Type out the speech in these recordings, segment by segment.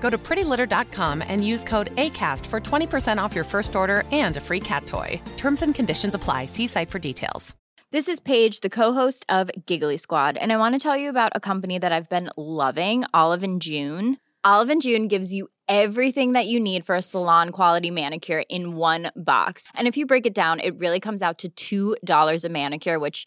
Go to prettylitter.com and use code ACAST for 20% off your first order and a free cat toy. Terms and conditions apply. See site for details. This is Paige, the co-host of Giggly Squad, and I want to tell you about a company that I've been loving, Olive & June. Olive & June gives you everything that you need for a salon-quality manicure in one box. And if you break it down, it really comes out to $2 a manicure, which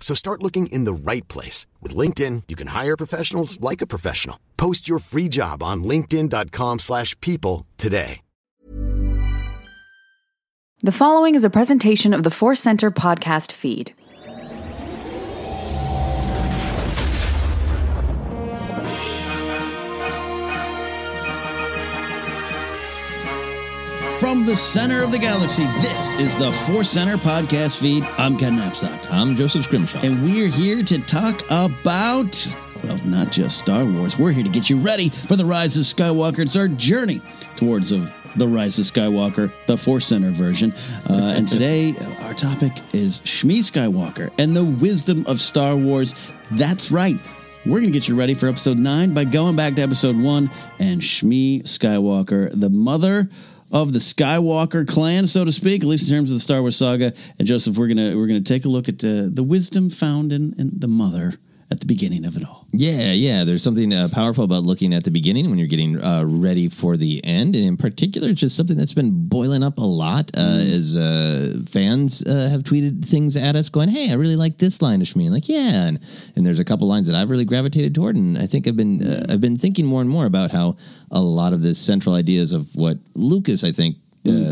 So start looking in the right place. With LinkedIn, you can hire professionals like a professional. Post your free job on linkedin.com/people today. The following is a presentation of the Force Center podcast feed. From the center of the galaxy, this is the Force Center podcast feed. I'm Ken Napsack. I'm Joseph Scrimshaw. And we're here to talk about, well, not just Star Wars. We're here to get you ready for The Rise of Skywalker. It's our journey towards The Rise of Skywalker, the Force Center version. And today, our topic is Shmi Skywalker and the wisdom of Star Wars. That's right. We're going to get you ready for Episode 9 by going back to Episode 1 and Shmi Skywalker, the mother of the Skywalker clan, so to speak, at least in terms of the Star Wars saga. And Joseph, we're gonna take a look at the wisdom found in the mother at the beginning of it all. Yeah. There's something powerful about looking at the beginning when you're getting ready for the end. And in particular, just something that's been boiling up a lot as fans have tweeted things at us going, hey, I really like this line of Shmi. And like, yeah. And there's a couple lines that I've really gravitated toward. And I think I've been thinking more and more about how a lot of the central ideas of what Lucas, I think,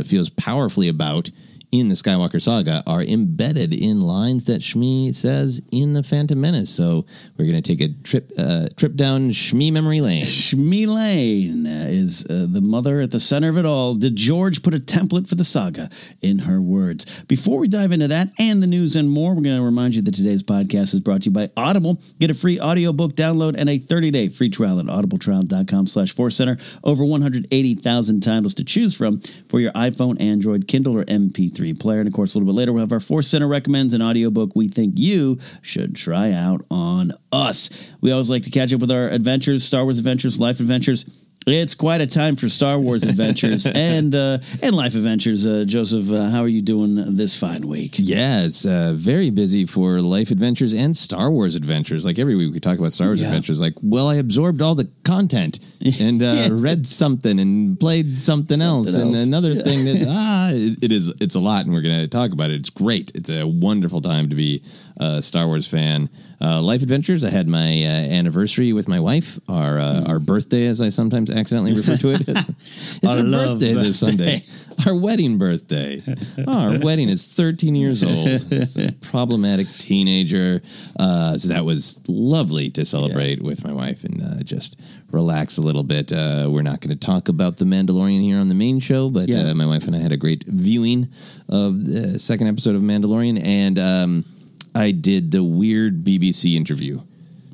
feels powerfully about in the Skywalker saga are embedded in lines that Shmi says in The Phantom Menace. So we're going to take a trip down Shmi memory lane. Shmi Lane is the mother at the center of it all. Did George put a template for the saga in her words? Before we dive into that and the news and more, we're going to remind you that today's podcast is brought to you by Audible. Get a free audiobook download and a 30-day free trial at audibletrial.com/forcecenter. Over 180,000 titles to choose from for your iPhone, Android, Kindle, or MP3 MP3 player. And of course, a little bit later, we'll have our Force Center recommends, an audiobook we think you should try out on us. We always like to catch up with our adventures, Star Wars adventures, life adventures. It's quite a time for Star Wars adventures and life adventures. Joseph, how are you doing this fine week? Yeah, it's very busy for life adventures and Star Wars adventures. Like every week we talk about Star Wars adventures. Like, well, I absorbed all the content and read something and played something else. And another thing that, it's a lot, and we're going to talk about it. It's great. It's a wonderful time to be a Star Wars fan. Life adventures. I had my anniversary with my wife, our birthday, as I sometimes accidentally refer to it as. It's our birthday this Sunday. Our wedding birthday. Our wedding is 13 years old. It's a problematic teenager. So that was lovely to celebrate with my wife and just relax a little bit. We're not going to talk about The Mandalorian here on the main show, but my wife and I had a great viewing of the second episode of Mandalorian, and I did the weird BBC interview.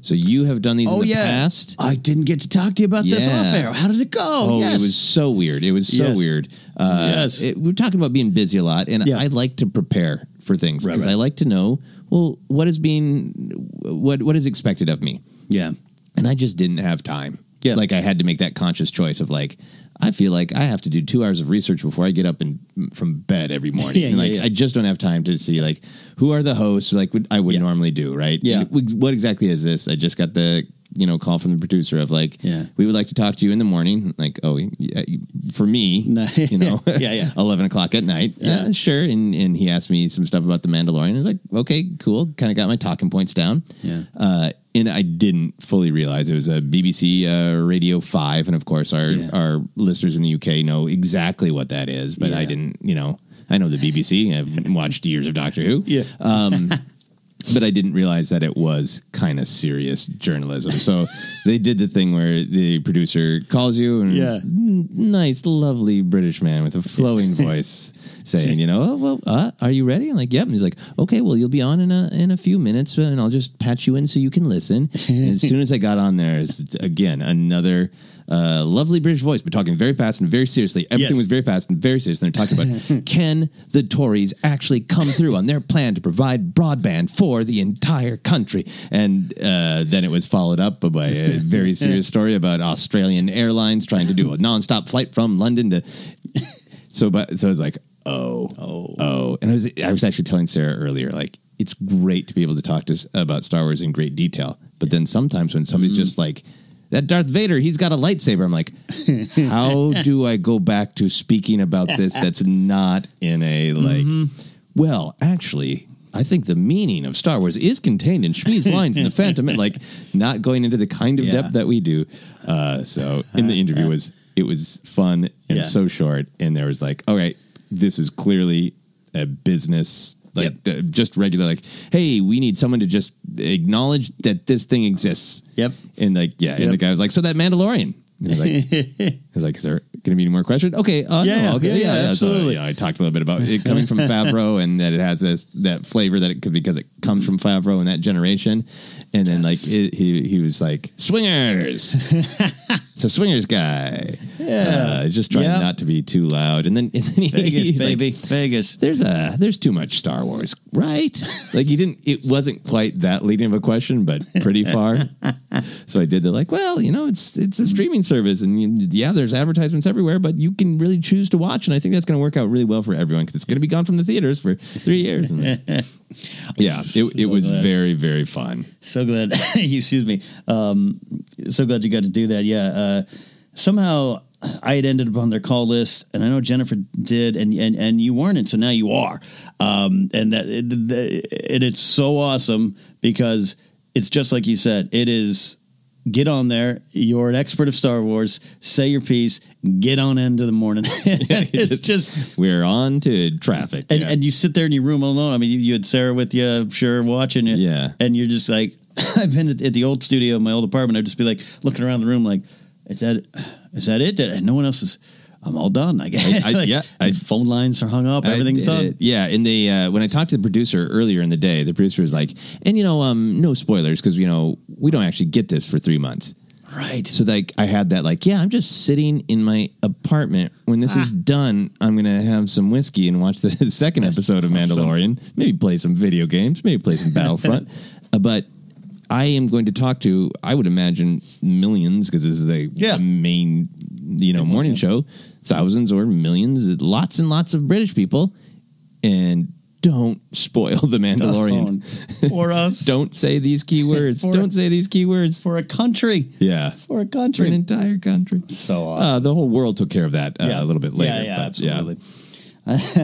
So you have done these in the past. I didn't get to talk to you about this off air. How did it go? Oh, it was so weird. It was so weird. We're talking about being busy a lot, and I like to prepare for things because I like to know, well, what is expected of me. Yeah. And I just didn't have time. Yeah. Like I had to make that conscious choice of like, I feel like I have to do 2 hours of research before I get up from bed every morning. I just don't have time to see like who are the hosts like I would normally do. Right. Yeah. What exactly is this? I just got the call from the producer of like, we would like to talk to you in the morning. Like, for me, 11 o'clock at night. Yeah, sure. And he asked me some stuff about The Mandalorian. I was like, okay, cool. Kind of got my talking points down. Yeah. And I didn't fully realize it was a BBC Radio 5. And of course our listeners in the UK know exactly what that is, but I didn't, I know the BBC. I've watched years of Doctor Who. Yeah. But I didn't realize that it was kind of serious journalism. So they did the thing where the producer calls you and this nice, lovely British man with a flowing voice saying, are you ready? I'm like, yep. And he's like, okay, well, you'll be on in a few minutes and I'll just patch you in so you can listen. And as soon as I got on there, it's again, another lovely British voice, but talking very fast and very seriously. Everything was very fast and very serious. And they're talking about, can the Tories actually come through on their plan to provide broadband for the entire country? And then it was followed up by a very serious story about Australian Airlines trying to do a nonstop flight from London to... So I was like, oh. And I was actually telling Sarah earlier, like, it's great to be able to talk to us about Star Wars in great detail. But then sometimes when somebody's just like, that Darth Vader, he's got a lightsaber. I'm like, how do I go back to speaking about this that's not in a, like, well, actually, I think the meaning of Star Wars is contained in Shmi's lines in The Phantom, like, not going into the kind of depth that we do. So in the interview, it was fun and so short. And there was like, all right, this is clearly a business, like just regular, like, hey, we need someone to just acknowledge that this thing exists. Yep. And like, and the guy was like, so that Mandalorian. And I was like, is there going to be any more questions? Okay. Absolutely. So, I talked a little bit about it coming from Favreau and that it has that flavor that it could, because it comes from Favreau and that generation. And then he was like, swingers. It's a swingers guy. Yeah. Just trying not to be too loud. And then Vegas, baby. Like, Vegas. There's too much Star Wars, right? Like it wasn't quite that leading of a question, but pretty far. So I did the like, well, it's a streaming service and there's advertisements everywhere, but you can really choose to watch. And I think that's going to work out really well for everyone because it's going to be gone from the theaters for 3 years. It was very, very fun. So glad excuse me. So glad you got to do that. Yeah. Somehow I had ended up on their call list, and I know Jennifer did, and you weren't, and so now you are. And that it's so awesome because it's just like you said. It is. Get on there. You're an expert of Star Wars. Say your piece. Get on into the morning. It's just we're on to traffic, and you sit there in your room alone. I mean, you had Sarah with you, I'm sure, watching it. Yeah, and you're just like, I've been at the old studio, my old apartment. I'd just be like looking around the room, like, is that it? That no one else is. I'm all done. I guess. Phone lines are hung up. Everything's done. And they when I talked to the producer earlier in the day, the producer was like, no spoilers because we don't actually get this for 3 months. Right. So like I had that like, yeah, I'm just sitting in my apartment. When this is done, I'm going to have some whiskey and watch the second episode of Mandalorian. Awesome. Maybe play some video games, maybe play some Battlefront. But I am going to talk to, I would imagine, millions, because this is the main, you know, morning show, thousands or millions, lots and lots of British people, and don't spoil The Mandalorian. For us. Don't say these key words. Don't say these key words. For a country. Yeah. For a country. For an entire country. So awesome. The whole world took care of that a little bit later. Yeah, absolutely.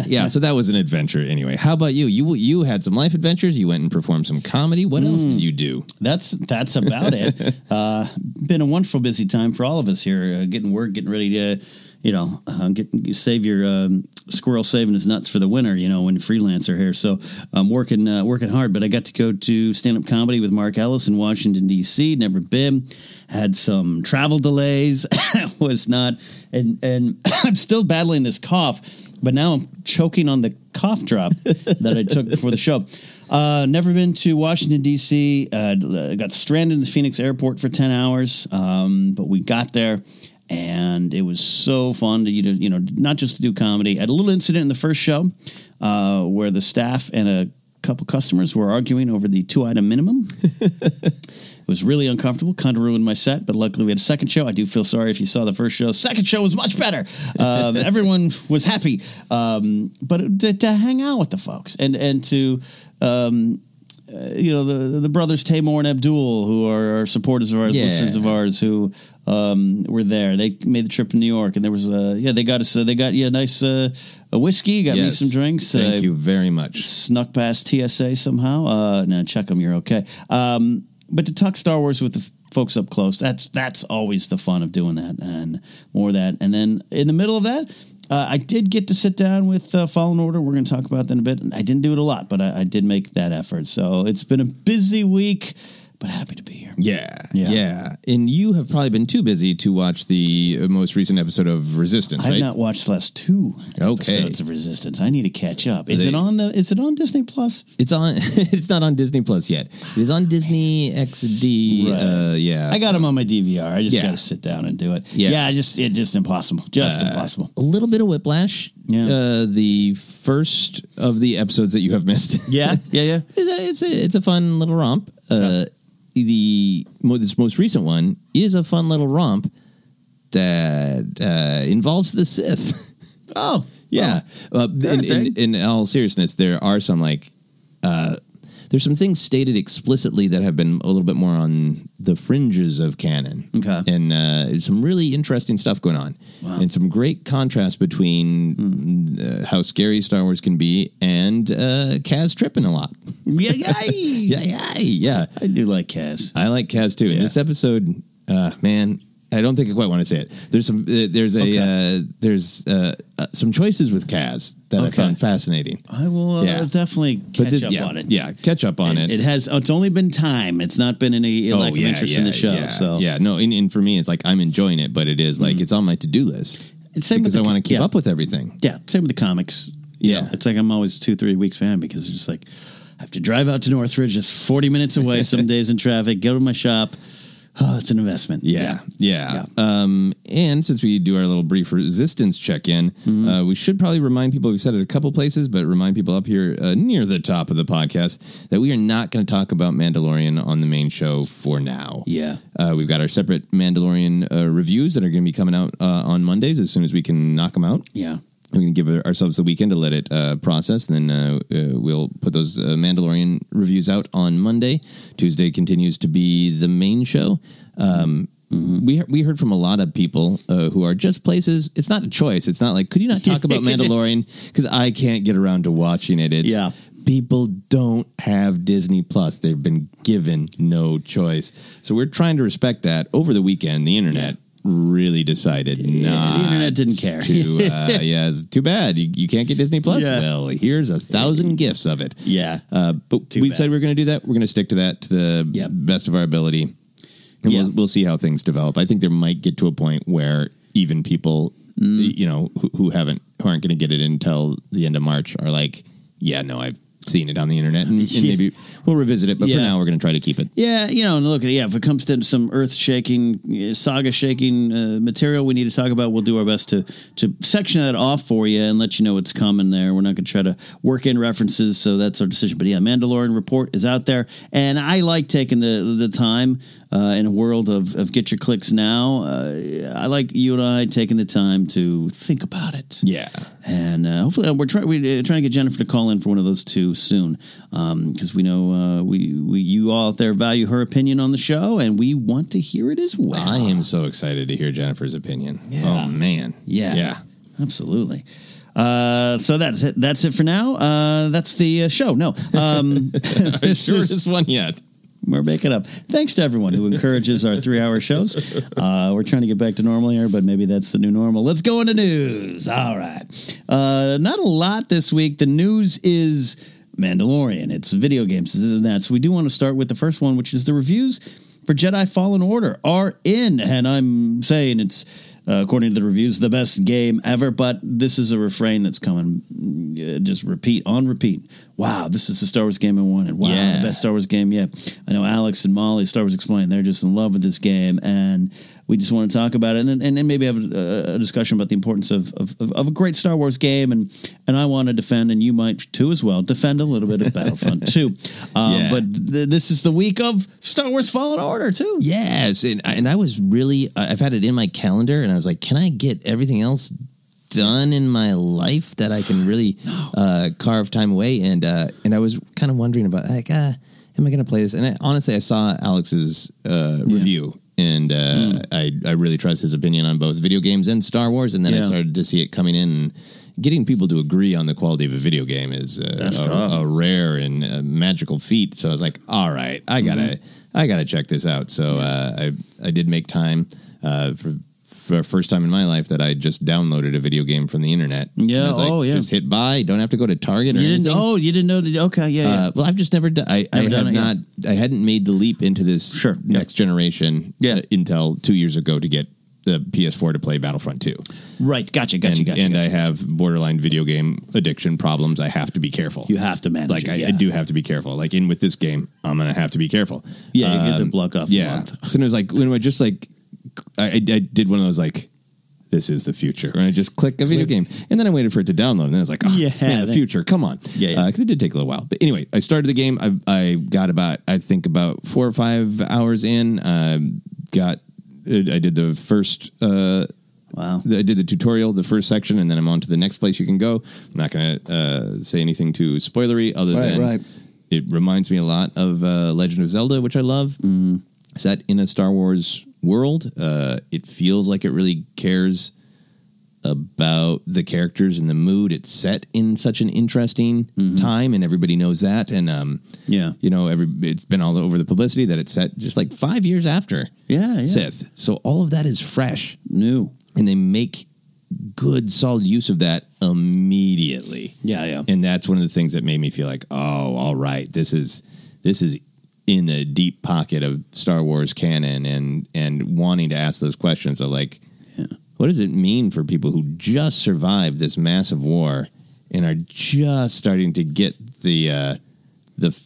Yeah. So that was an adventure anyway. How about you? You had some life adventures. You went and performed some comedy. What else did you do? That's about it. Been a wonderful busy time for all of us here. Getting work, getting ready to... You know, save your squirrel saving his nuts for the winter, you know, when freelancer here. So I'm working hard, but I got to go to stand-up comedy with Mark Ellis in Washington, D.C. Never been. Had some travel delays. Was not. And I'm still battling this cough, but now I'm choking on the cough drop that I took before the show. Never been to Washington, D.C. Got stranded in the Phoenix airport for 10 hours, but we got there. And it was so fun to, you know, not just to do comedy. I had a little incident in the first show where the staff and a couple customers were arguing over the 2-item minimum. It was really uncomfortable, kind of ruined my set, but luckily we had a second show. I do feel sorry if you saw the first show. Second show was much better. Everyone was happy. But to hang out with the folks and to... you know, the brothers Tamor and Abdul, who are supporters of ours, listeners of ours, who were there. They made the trip to New York, and there was they got us nice a whiskey, got me some drinks. Thank you very much. Snuck past TSA somehow. Now check them, you're okay. But to talk Star Wars with the folks up close, that's always the fun of doing that, and more of that. And then in the middle of that, I did get to sit down with Fallen Order. We're going to talk about that in a bit. I didn't do it a lot, but I did make that effort. So it's been a busy week, but happy to be here. Yeah. And you have probably been too busy to watch the most recent episode of Resistance. I've not watched the last two episodes of Resistance. I need to catch up. Is it on Disney Plus? It's on. It's not on Disney Plus yet. It is on Disney XD. Right. I got them on my DVR. I just got to sit down and do it. It's just impossible. Just impossible. A little bit of whiplash. Yeah. The first of the episodes that you have missed. Yeah. It's a fun little romp. This most recent one is a fun little romp that involves the Sith. Oh, yeah. Well, in all seriousness, there are some there's some things stated explicitly that have been a little bit more on the fringes of canon. Okay. And some really interesting stuff going on. Wow. And some great contrast between how scary Star Wars can be and Kaz tripping a lot. Yeah. I do like Kaz. I like Kaz, too. Yeah. In this episode, man... I don't think I quite want to say it. There's some choices with Kaz that I found fascinating. I will definitely catch up on it. Yeah, catch up on it. It's only been time. It's not been any lack of interest in the show. Yeah, so. And for me, it's like I'm enjoying it, but it is like it's on my to-do list. It's same because I want to keep up with everything. Yeah, same with the comics. Yeah. You know, it's like I'm always 2-3 weeks fan because it's just like I have to drive out to Northridge. It's 40 minutes away some days in traffic. Go to my shop. Oh, it's an investment. Yeah. And since we do our little brief Resistance check-in, we should probably remind people, we've said it a couple places, but remind people up here near the top of the podcast that we are not going to talk about Mandalorian on the main show for now. Yeah. We've got our separate Mandalorian reviews that are going to be coming out on Mondays as soon as we can knock them out. Yeah. We're going to give ourselves the weekend to let it process, and then we'll put those Mandalorian reviews out on Monday. Tuesday continues to be the main show. We heard from a lot of people who are just places. It's not a choice. It's not like, could you not talk about Mandalorian? Because I can't get around to watching it. People don't have Disney Plus. They've been given no choice. So we're trying to respect that. Over the weekend, the internet really decided not. The internet didn't care. It's too bad. You can't get Disney Plus? Yeah. Well, here's 1,000 gifts of it. Yeah. But we said we're going to do that. We're going to stick to that to the best of our ability. And we'll see how things develop. I think there might get to a point where even people, who aren't going to get it until the end of March are like, yeah, no, I've seen it on the internet, and maybe we'll revisit it, but for now we're going to try to keep it. Yeah, you know, and look, if it comes to some earth-shaking, saga-shaking material we need to talk about, we'll do our best to section that off for you and let you know what's coming there. We're not going to try to work in references, so that's our decision. But yeah, Mandalorian Report is out there, and I like taking the time in a world of get your clicks now. I like you and I taking the time to think about it. Yeah. And hopefully we're trying to get Jennifer to call in for one of those two soon, because we know we you all out there value her opinion on the show, and we want to hear it as well. I am so excited to hear Jennifer's opinion. Yeah. Oh, man. Yeah. Yeah. Absolutely. So that's it. That's it for now. That's the show. No. I'm sure this one yet. We're making up. Thanks to everyone who encourages our 3-hour shows. We're trying to get back to normal here, but maybe that's the new normal. Let's go into news. All right. Not a lot this week. The news is Mandalorian. It's video games. This and that. So we do want to start with the first one, which is the reviews for Jedi Fallen Order are in. And I'm saying it's, according to the reviews, the best game ever. But this is a refrain that's coming. Just repeat on repeat. Wow, this is the Star Wars game I wanted. Wow, yeah. The best Star Wars game yet. I know Alex and Molly, Star Wars Explained, they're just in love with this game. And we just want to talk about it. And then maybe have a discussion about the importance of a great Star Wars game. And I want to defend, and you might too as well, defend a little bit of Battlefront 2. But this is the week of Star Wars Fallen Order too. Yes, and I was really, I've had it in my calendar, and I was like, can I get everything else done in my life that I can really carve time away? And I was kind of wondering about, like, am I going to play this? And honestly, I saw Alex's review, and I really trust his opinion on both video games and Star Wars. And then I started to see it coming in. And getting people to agree on the quality of a video game is a rare and magical feat. So I was like, all right, I gotta check this out. So I did make time for first time in my life that I just downloaded a video game from the internet. Yeah. I was like, just hit buy. Don't have to go to Target or anything. Oh, you didn't know that. Okay. Yeah. Well, I've just never done. I hadn't made the leap into this next generation until 2 years ago to get the PS4 to play Battlefront 2. Right. Gotcha. And I have borderline video game addiction problems. I have to be careful. You have to manage. Like I do have to be careful. Like in with this game, I'm going to have to be careful. Yeah. You get to block off. Yeah. So it was like, when I just like, I did one of those, like, this is the future. And I just click a video game. And then I waited for it to download. And then I was like, the future. Come on. Yeah. Because it did take a little while. But anyway, I started the game. I got about 4 or 5 hours in. I did the first... I did the tutorial, the first section, and then I'm on to the next place you can go. I'm not going to say anything too spoilery other than it reminds me a lot of Legend of Zelda, which I love. Mm. Set in a Star Wars world. It feels like it really cares about the characters and the mood. It's set in such an interesting time, and everybody knows that. And it's been all over the publicity that it's set just like 5 years after Sith. So all of that is fresh, new, and they make good, solid use of that immediately. Yeah, yeah. And that's one of the things that made me feel like, oh, all right, this is in the deep pocket of Star Wars canon and wanting to ask those questions of like, what does it mean for people who just survived this massive war and are just starting to get the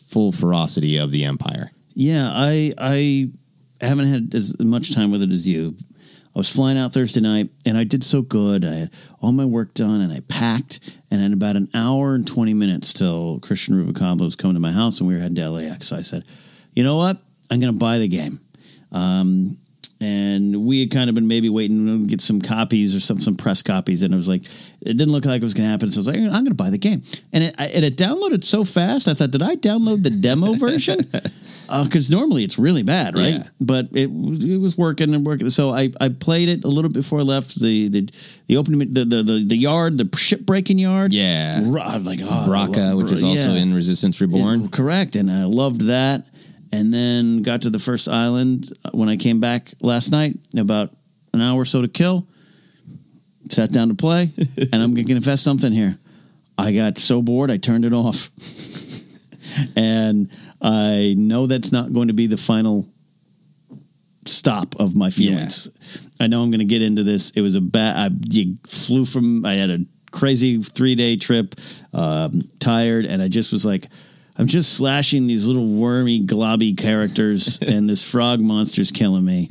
full ferocity of the Empire? Yeah, I haven't had as much time with it as you. I was flying out Thursday night, and I did so good. I had all my work done, and I packed, and in about an hour and 20 minutes till Christian Ruvacabla was coming to my house, and we were heading to LAX. So I said, you know what? I'm going to buy the game. And we had kind of been maybe waiting to get some copies or some press copies. And I was like, it didn't look like it was going to happen. So I was like, I'm going to buy the game. And it downloaded so fast. I thought, did I download the demo version? Because normally it's really bad, right? Yeah. But it was working. So I played it a little before I left the opening, the yard, the ship-breaking yard. Yeah. Braca, which is also in Resistance Reborn. Yeah, correct. And I loved that. And then got to the first island when I came back last night, about an hour or so to kill. Sat down to play, and I'm going to confess something here. I got so bored, I turned it off. And I know that's not going to be the final stop of my feelings. Yeah. I know I'm going to get into this. It was I flew from, I had a crazy 3-day trip, tired, and I just was like, I'm just slashing these little wormy, globby characters, and this frog monster's killing me,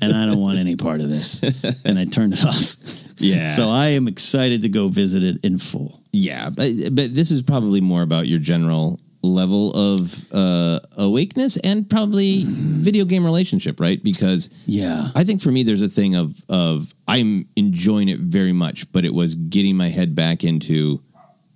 and I don't want any part of this. And I turned it off. Yeah. So I am excited to go visit it in full. Yeah, but this is probably more about your general level of awakeness and probably video game relationship, right? Because yeah, I think for me there's a thing of I'm enjoying it very much, but it was getting my head back into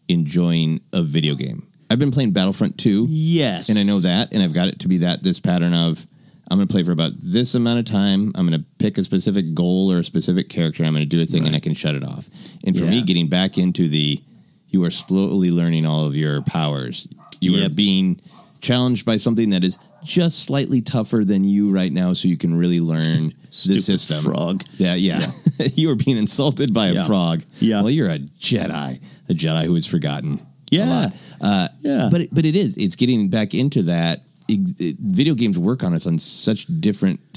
enjoying a video game. I've been playing Battlefront 2. Yes. And I know that, and I've got it to be that this pattern of I'm going to play for about this amount of time. I'm going to pick a specific goal or a specific character. I'm going to do a thing, right, and I can shut it off. And for me, getting back into the, you are slowly learning all of your powers. You are being challenged by something that is just slightly tougher than you right now, so you can really learn the system. Frog. Yeah. You are being insulted by a frog. Yeah. Well, you're a Jedi who is forgotten. Yeah. A lot. But it is. It's getting back into that. Video games work on us on so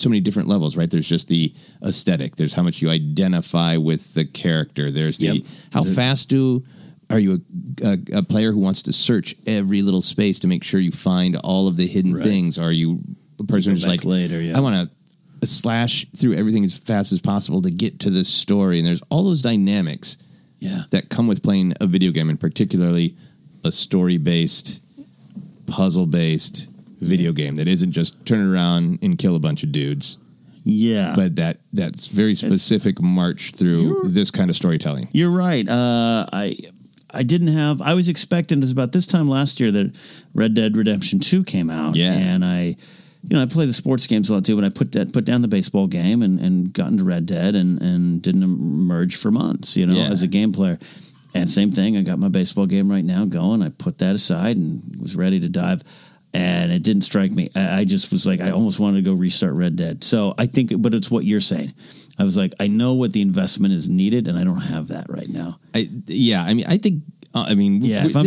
many different levels, right? There's just the aesthetic. There's how much you identify with the character. There's the how fast are you a player who wants to search every little space to make sure you find all of the hidden things? Are you a person who's like, later, I want to slash through everything as fast as possible to get to this story? And there's all those dynamics that come with playing a video game, and particularly a story-based, puzzle-based video game that isn't just turn around and kill a bunch of dudes. Yeah. But that's very specific march through this kind of storytelling. You're right. I was expecting, it was about this time last year that Red Dead Redemption 2 came out. Yeah. And I play the sports games a lot too, but I put down the baseball game and got into Red Dead and didn't emerge for months, as a game player. And same thing, I got my baseball game right now going. I put that aside and was ready to dive. And it didn't strike me. I just was like, I almost wanted to go restart Red Dead. So I think, but it's what you're saying. I was like, I know what the investment is needed, and I don't have that right now. If I'm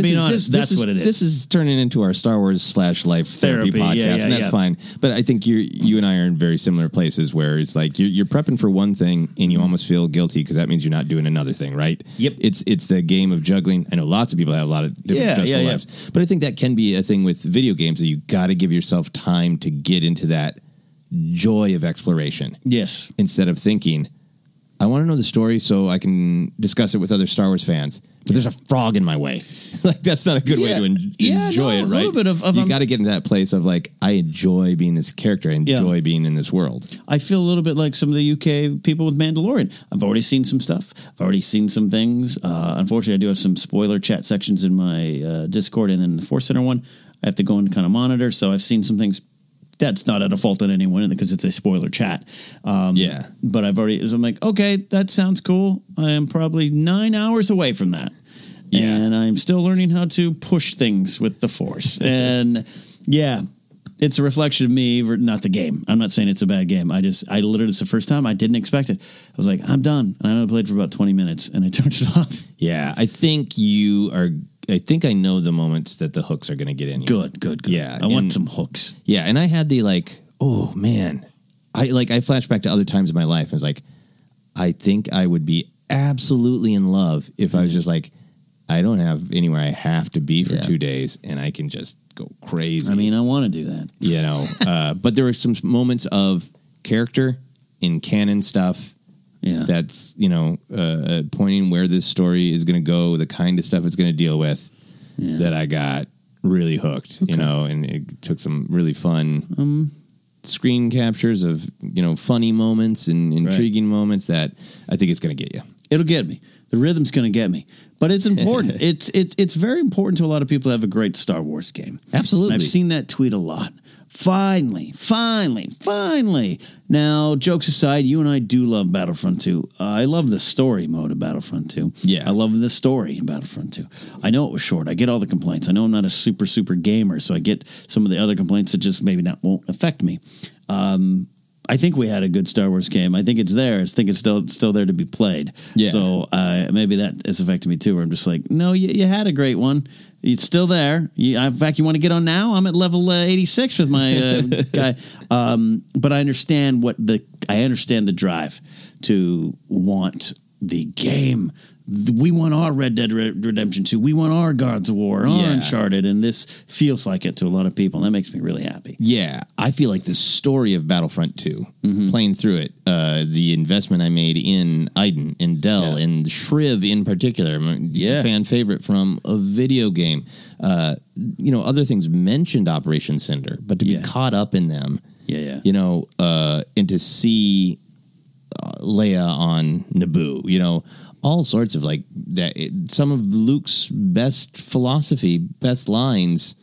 being honest, that's what it is. This is turning into our Star Wars / life therapy podcast, and that's fine. But I think you and I are in very similar places where it's like you're prepping for one thing, and you almost feel guilty because that means you're not doing another thing, right? Yep. It's the game of juggling. I know lots of people have a lot of different stressful lives, but I think that can be a thing with video games that you got to give yourself time to get into that joy of exploration. Yes. Instead of thinking, I want to know the story so I can discuss it with other Star Wars fans, but there's a frog in my way. Like, that's not a good way to enjoy it, right? A little bit of you got to get into that place of like, I enjoy being this character. I enjoy being in this world. I feel a little bit like some of the UK people with Mandalorian. I've already seen some stuff. I've already seen some things. Unfortunately, I do have some spoiler chat sections in my Discord, and then the Force Center one, I have to go and kind of monitor. So I've seen some things. That's not at a fault on anyone because it's a spoiler chat. But I'm like, okay, that sounds cool. I am probably 9 hours away from that. Yeah. And I'm still learning how to push things with the Force. And it's a reflection of me, not the game. I'm not saying it's a bad game. It's the first time I didn't expect it. I was like, I'm done. And I only played for about 20 minutes and I turned it off. Yeah. I know the moments that the hooks are going to get in you. Good. Yeah. I want some hooks. Yeah. And I had the oh man, I flash back to other times in my life. And it's like, I think I would be absolutely in love if I was just like, I don't have anywhere I have to be for 2 days and I can just go crazy. I mean, I want to do that, but there were some moments of character in canon stuff. Yeah, that's, pointing where this story is going to go, the kind of stuff it's going to deal with that I got really hooked, and it took some really fun screen captures of, funny moments and intriguing moments that I think it's going to get you. It'll get me. The rhythm's going to get me. But it's important. It's very important to a lot of people to have a great Star Wars game. Absolutely. And I've seen that tweet a lot. Finally. Now, jokes aside, you and I do love Battlefront 2. I love the story mode of Battlefront 2. Yeah. I love the story in Battlefront 2. I know it was short. I get all the complaints. I know I'm not a super, super gamer, so I get some of the other complaints that just maybe not won't affect me. I think we had a good Star Wars game. I think it's there. I think it's still there to be played. Yeah. So maybe that has affected me too, where I'm just like, no, you had a great one. It's still there. In fact, you want to get on now? I'm at level 86 with my guy. But I understand the drive to want the game. We want our Red Dead Redemption 2. We want our Gods of War, our Uncharted, and this feels like it to a lot of people. And that makes me really happy. Yeah, I feel like the story of Battlefront 2, playing through it, the investment I made in Iden, in Dell, in Shriv in particular. He's a fan favorite from a video game. You know, other things mentioned Operation Cinder, but to be caught up in them, you know, and to see Leia on Naboo, you know, all sorts of like that. Some of Luke's best philosophy, best lines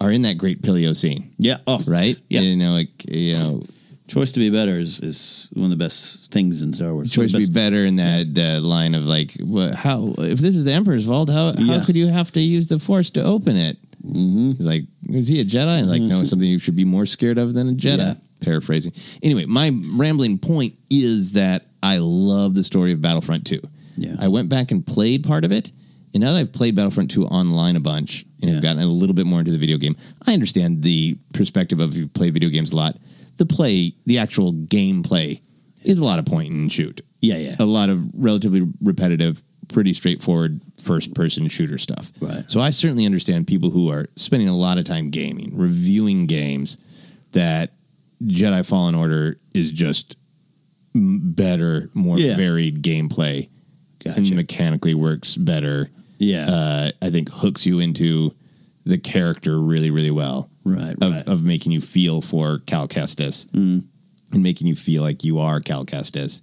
are in that great Pileo scene. You know, like, you know, choice to be better is one of the best things in Star Wars. Choice to be better in that line of like, well, how, if this is the Emperor's vault, how could you have to use the Force to open it? He's like, is he a Jedi? And like, no, it's something you should be more scared of than a Jedi. Paraphrasing. Anyway, my rambling point is that I love the story of Battlefront 2. Yeah. I went back and played part of it, and now that I've played Battlefront 2 online a bunch and I've gotten a little bit more into the video game, I understand the perspective of, if you play video games a lot, the actual gameplay is a lot of point and shoot. A lot of relatively repetitive, pretty straightforward first-person shooter stuff. Right. So I certainly understand people who are spending a lot of time gaming, reviewing games, that Jedi Fallen Order is just better, more varied gameplay. And mechanically works better. I think hooks you into the character really, really well. Of making you feel for Cal Kestis and making you feel like you are Cal Kestis.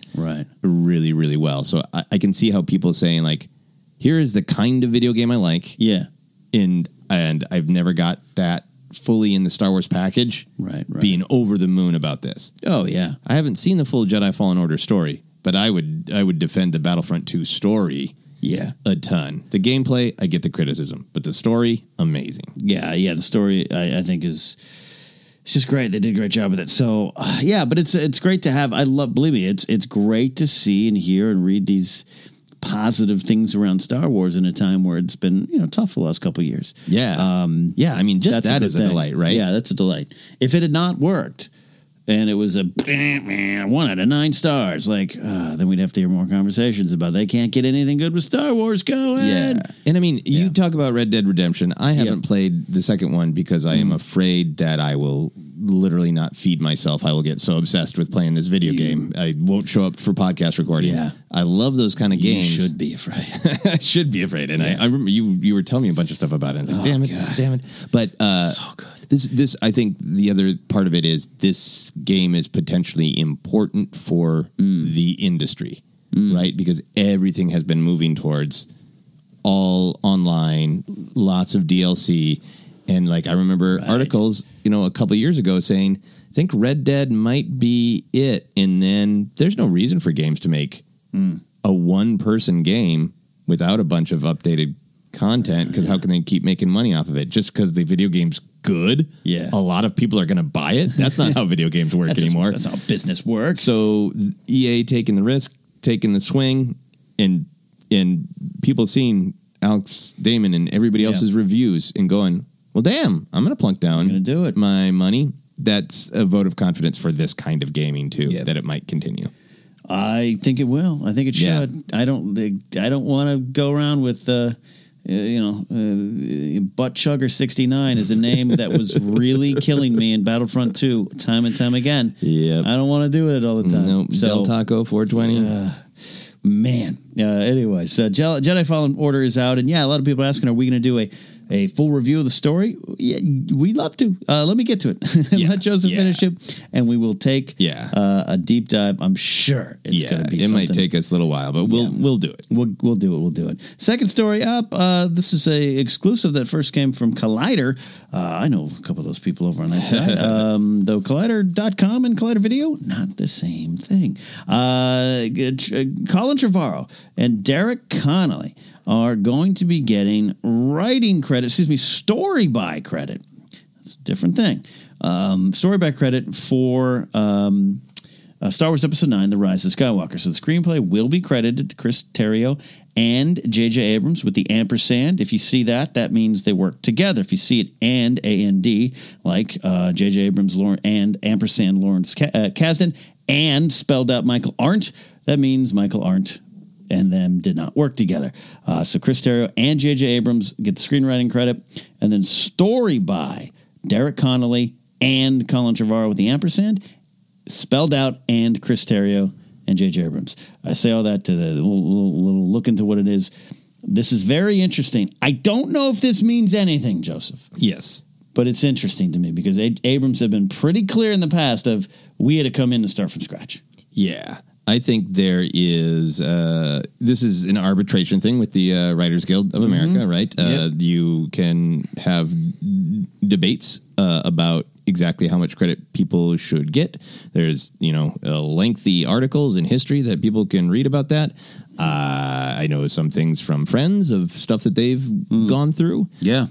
Really, really well. So I can see how people saying like, here is the kind of video game I like. And I've never got that fully in the Star Wars package. Being over the moon about this. I haven't seen the full Jedi Fallen Order story, but I would defend the Battlefront 2 story a ton. The gameplay, I get the criticism, but the story, amazing. The story, I think it's just great. They did a great job with it. So, but it's great to have. Believe me, it's great to see and hear and read these positive things around Star Wars in a time where it's been, you know, tough the last couple of years. I mean, just that is a delight, right? Yeah, that's a delight. If it had not worked, and it was a 1 out of 9 stars. Like, then we'd have to hear more conversations about they can't get anything good with Star Wars going. And I mean, you talk about Red Dead Redemption. I haven't played the second one because I am afraid that I will literally not feed myself. I will get so obsessed with playing this video game. I won't show up for podcast recordings. I love those kind of games. You should be afraid. I should be afraid. And I remember you were telling me a bunch of stuff about it. I was like, damn it. But so good. This, I think the other part of it is this game is potentially important for the industry, right? Because everything has been moving towards all online, lots of DLC. And like, I remember articles, you know, a couple of years ago saying, I think Red Dead might be it. And then there's no reason for games to make a one-person game without a bunch of updated content, because how can they keep making money off of it? Just because the video game's good, a lot of people are going to buy it. That's not how video games work anymore. That's how business works. So EA taking the risk, taking the swing, and people seeing Alex Damon and everybody else's reviews and going, well, damn, I'm going to plunk down my money. That's a vote of confidence for this kind of gaming, too, that it might continue. I think it will. I think it should. I don't want to go around with... Butt Chugger 69 is a name that was really killing me in Battlefront 2 time and time again. I don't want to do it all the time. Nope. So, Del Taco 420. Anyway, so Jedi Fallen Order is out, and a lot of people are asking, are we going to do a full review of the story? We'd love to. Let me get to it. Let Joseph finish it, and we will take a deep dive. I'm sure it's going to be something. It might take us a little while, but we'll do it. We'll do it. We'll do it. Second story up. This is a exclusive that first came from Collider. I know a couple of those people over on that side. Though Collider.com and Collider Video, not the same thing. Colin Trevorrow and Derek Connolly are going to be getting story by credit. That's a different thing. Story by credit for Star Wars Episode 9, The Rise of Skywalker. So the screenplay will be credited to Chris Terrio and J.J. Abrams with the ampersand. If you see that, that means they work together. If you see it and A&D, like J.J. Abrams and ampersand Lawrence Kasdan and spelled out Michael Arndt, that means Michael Arndt and them did not work together. So Chris Terrio and J.J. Abrams get the screenwriting credit, and then story by Derek Connolly and Colin Trevorrow with the ampersand, spelled out, and Chris Terrio and J.J. Abrams. I say all that to the little look into what it is. This is very interesting. I don't know if this means anything, Joseph. Yes. But it's interesting to me because Abrams have been pretty clear in the past of we had to come in and start from scratch. Yeah. I think there is, this is an arbitration thing with the Writers Guild of America, mm-hmm. right? Yep. You can have debates about exactly how much credit people should get. There's, lengthy articles in history that people can read about that. I know some things from friends of stuff that they've gone through. Yeah.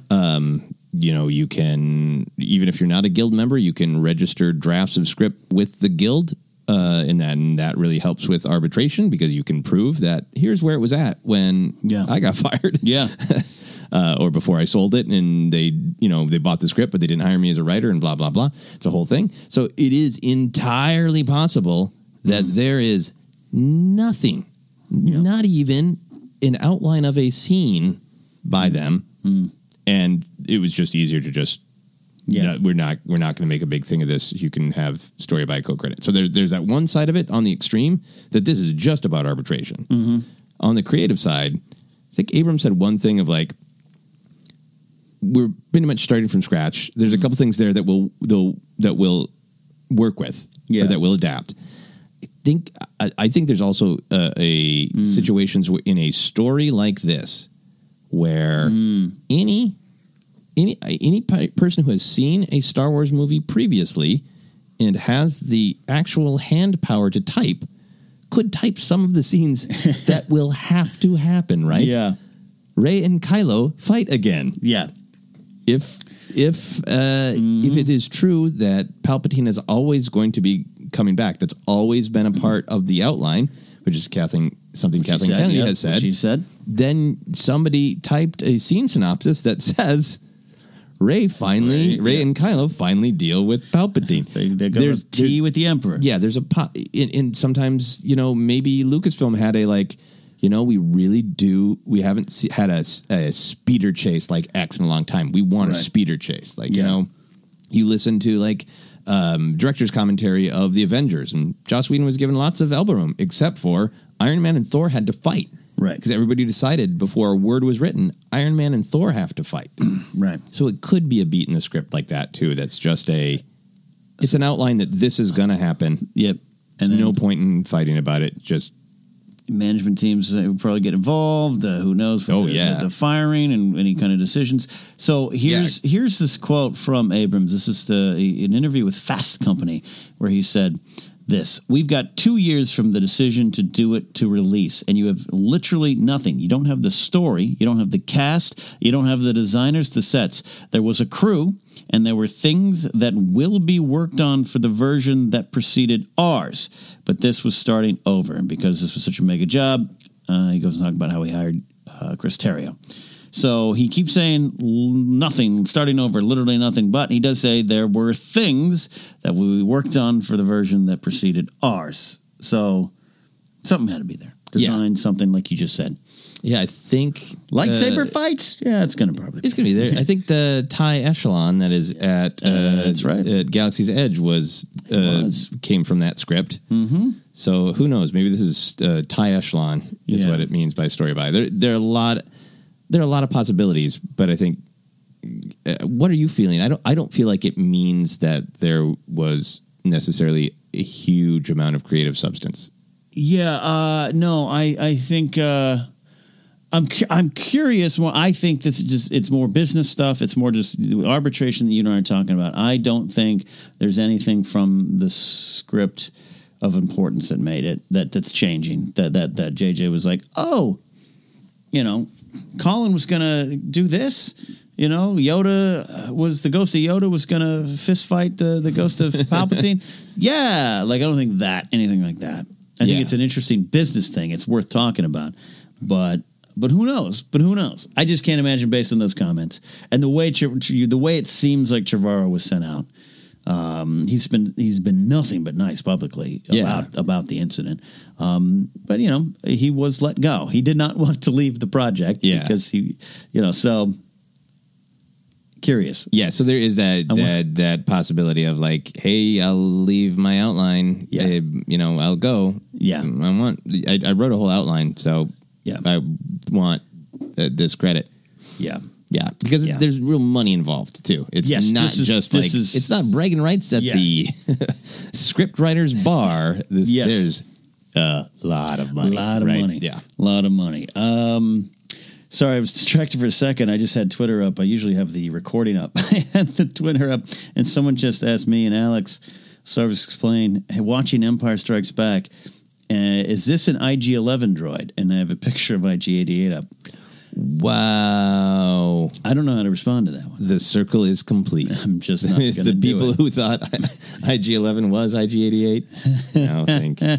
You can, even if you're not a guild member, you can register drafts of script with the guild. And then that really helps with arbitration because you can prove that here's where it was at when I got fired. Yeah. Or before I sold it and they bought the script, but they didn't hire me as a writer and blah, blah, blah. It's a whole thing. So it is entirely possible that there is nothing, not even an outline of a scene by them. Mm. And it was just easier to just, no, we're not going to make a big thing of this. You can have story by co-credit. So there's that one side of it on the extreme that this is just about arbitration. Mm-hmm. On the creative side, I think Abrams said one thing of like, we're pretty much starting from scratch. There's a couple things there that we'll work with or that we'll adapt. I think there's also a situations in a story like this where any person who has seen a Star Wars movie previously and has the actual hand power to type could type some of the scenes that will have to happen, right? Yeah. Rey and Kylo fight again. Yeah. If it is true that Palpatine is always going to be coming back, that's always been a part of the outline, which is Kathleen Kennedy has said. She said. Then somebody typed a scene synopsis that says Rey and Kylo finally deal with Palpatine. There's tea with the Emperor. Yeah, there's a pot. And sometimes, maybe Lucasfilm had a we really do. We haven't had a speeder chase like X in a long time. We want a speeder chase. You listen to director's commentary of the Avengers, and Joss Whedon was given lots of elbow room, except for Iron Man and Thor had to fight, right? Because everybody decided before a word was written, Iron Man and Thor have to fight, right? So it could be a beat in the script like that too. That's just it's an outline that this is going to happen. Yep, and there's no point in fighting about it. Just management teams will probably get involved. Who knows? The firing and any kind of decisions. So here's this quote from Abrams. This is an interview with Fast Company where he said this: "We've got 2 years from the decision to do it to release, and you have literally nothing. You don't have the story. You don't have the cast. You don't have the designers, the sets. There was a crew, and there were things that will be worked on for the version that preceded ours. But this was starting over, and because this was such a mega job," he goes and talks about how he hired Chris Terrio. So he keeps saying nothing, starting over, literally nothing. But he does say there were things that we worked on for the version that preceded ours. So something had to be there. Design something like you just said. Yeah, I think lightsaber fights. Yeah, it's gonna be there. I think the Thai echelon that is at at Galaxy's Edge came from that script. Mm-hmm. So who knows? Maybe this is Thai echelon is what it means by story by. There are a lot. There are a lot of possibilities, but I think, what are you feeling? I don't feel like it means that there was necessarily a huge amount of creative substance. Yeah, no, I think I'm curious. Well, I think this is it's more business stuff. It's more just arbitration that you and I are talking about. I don't think there's anything from the script of importance that made it that's changing. That JJ was like, Colin was going to do this. Yoda was the ghost of Yoda was going to fist fight the ghost of Palpatine. Yeah. I don't think anything like that. I think it's an interesting business thing. It's worth talking about, but who knows? I just can't imagine based on those comments and the way it seems like Trevorrow was sent out. He's been nothing but nice publicly about the incident. But you know, he was let go. He did not want to leave the project because he, you know, so curious. Yeah. So there is that possibility of like, hey, I'll leave my outline. Yeah. You know, I'll go. Yeah. I wrote a whole outline. So yeah, I want this credit. Yeah. Yeah, because there's real money involved too. It's it's not bragging rights at the script writer's bar. There's a lot of money. A lot of money. Sorry, I was distracted for a second. I just had Twitter up. I usually have the recording up. I had the Twitter up, and someone just asked me and Alex Service explain, hey, watching Empire Strikes Back, is this an IG-11 droid? And I have a picture of IG-88 up. Wow. I don't know how to respond to that one. The circle is complete. I'm just not going to do it. The people who thought IG-11 was IG-88. No, thank you.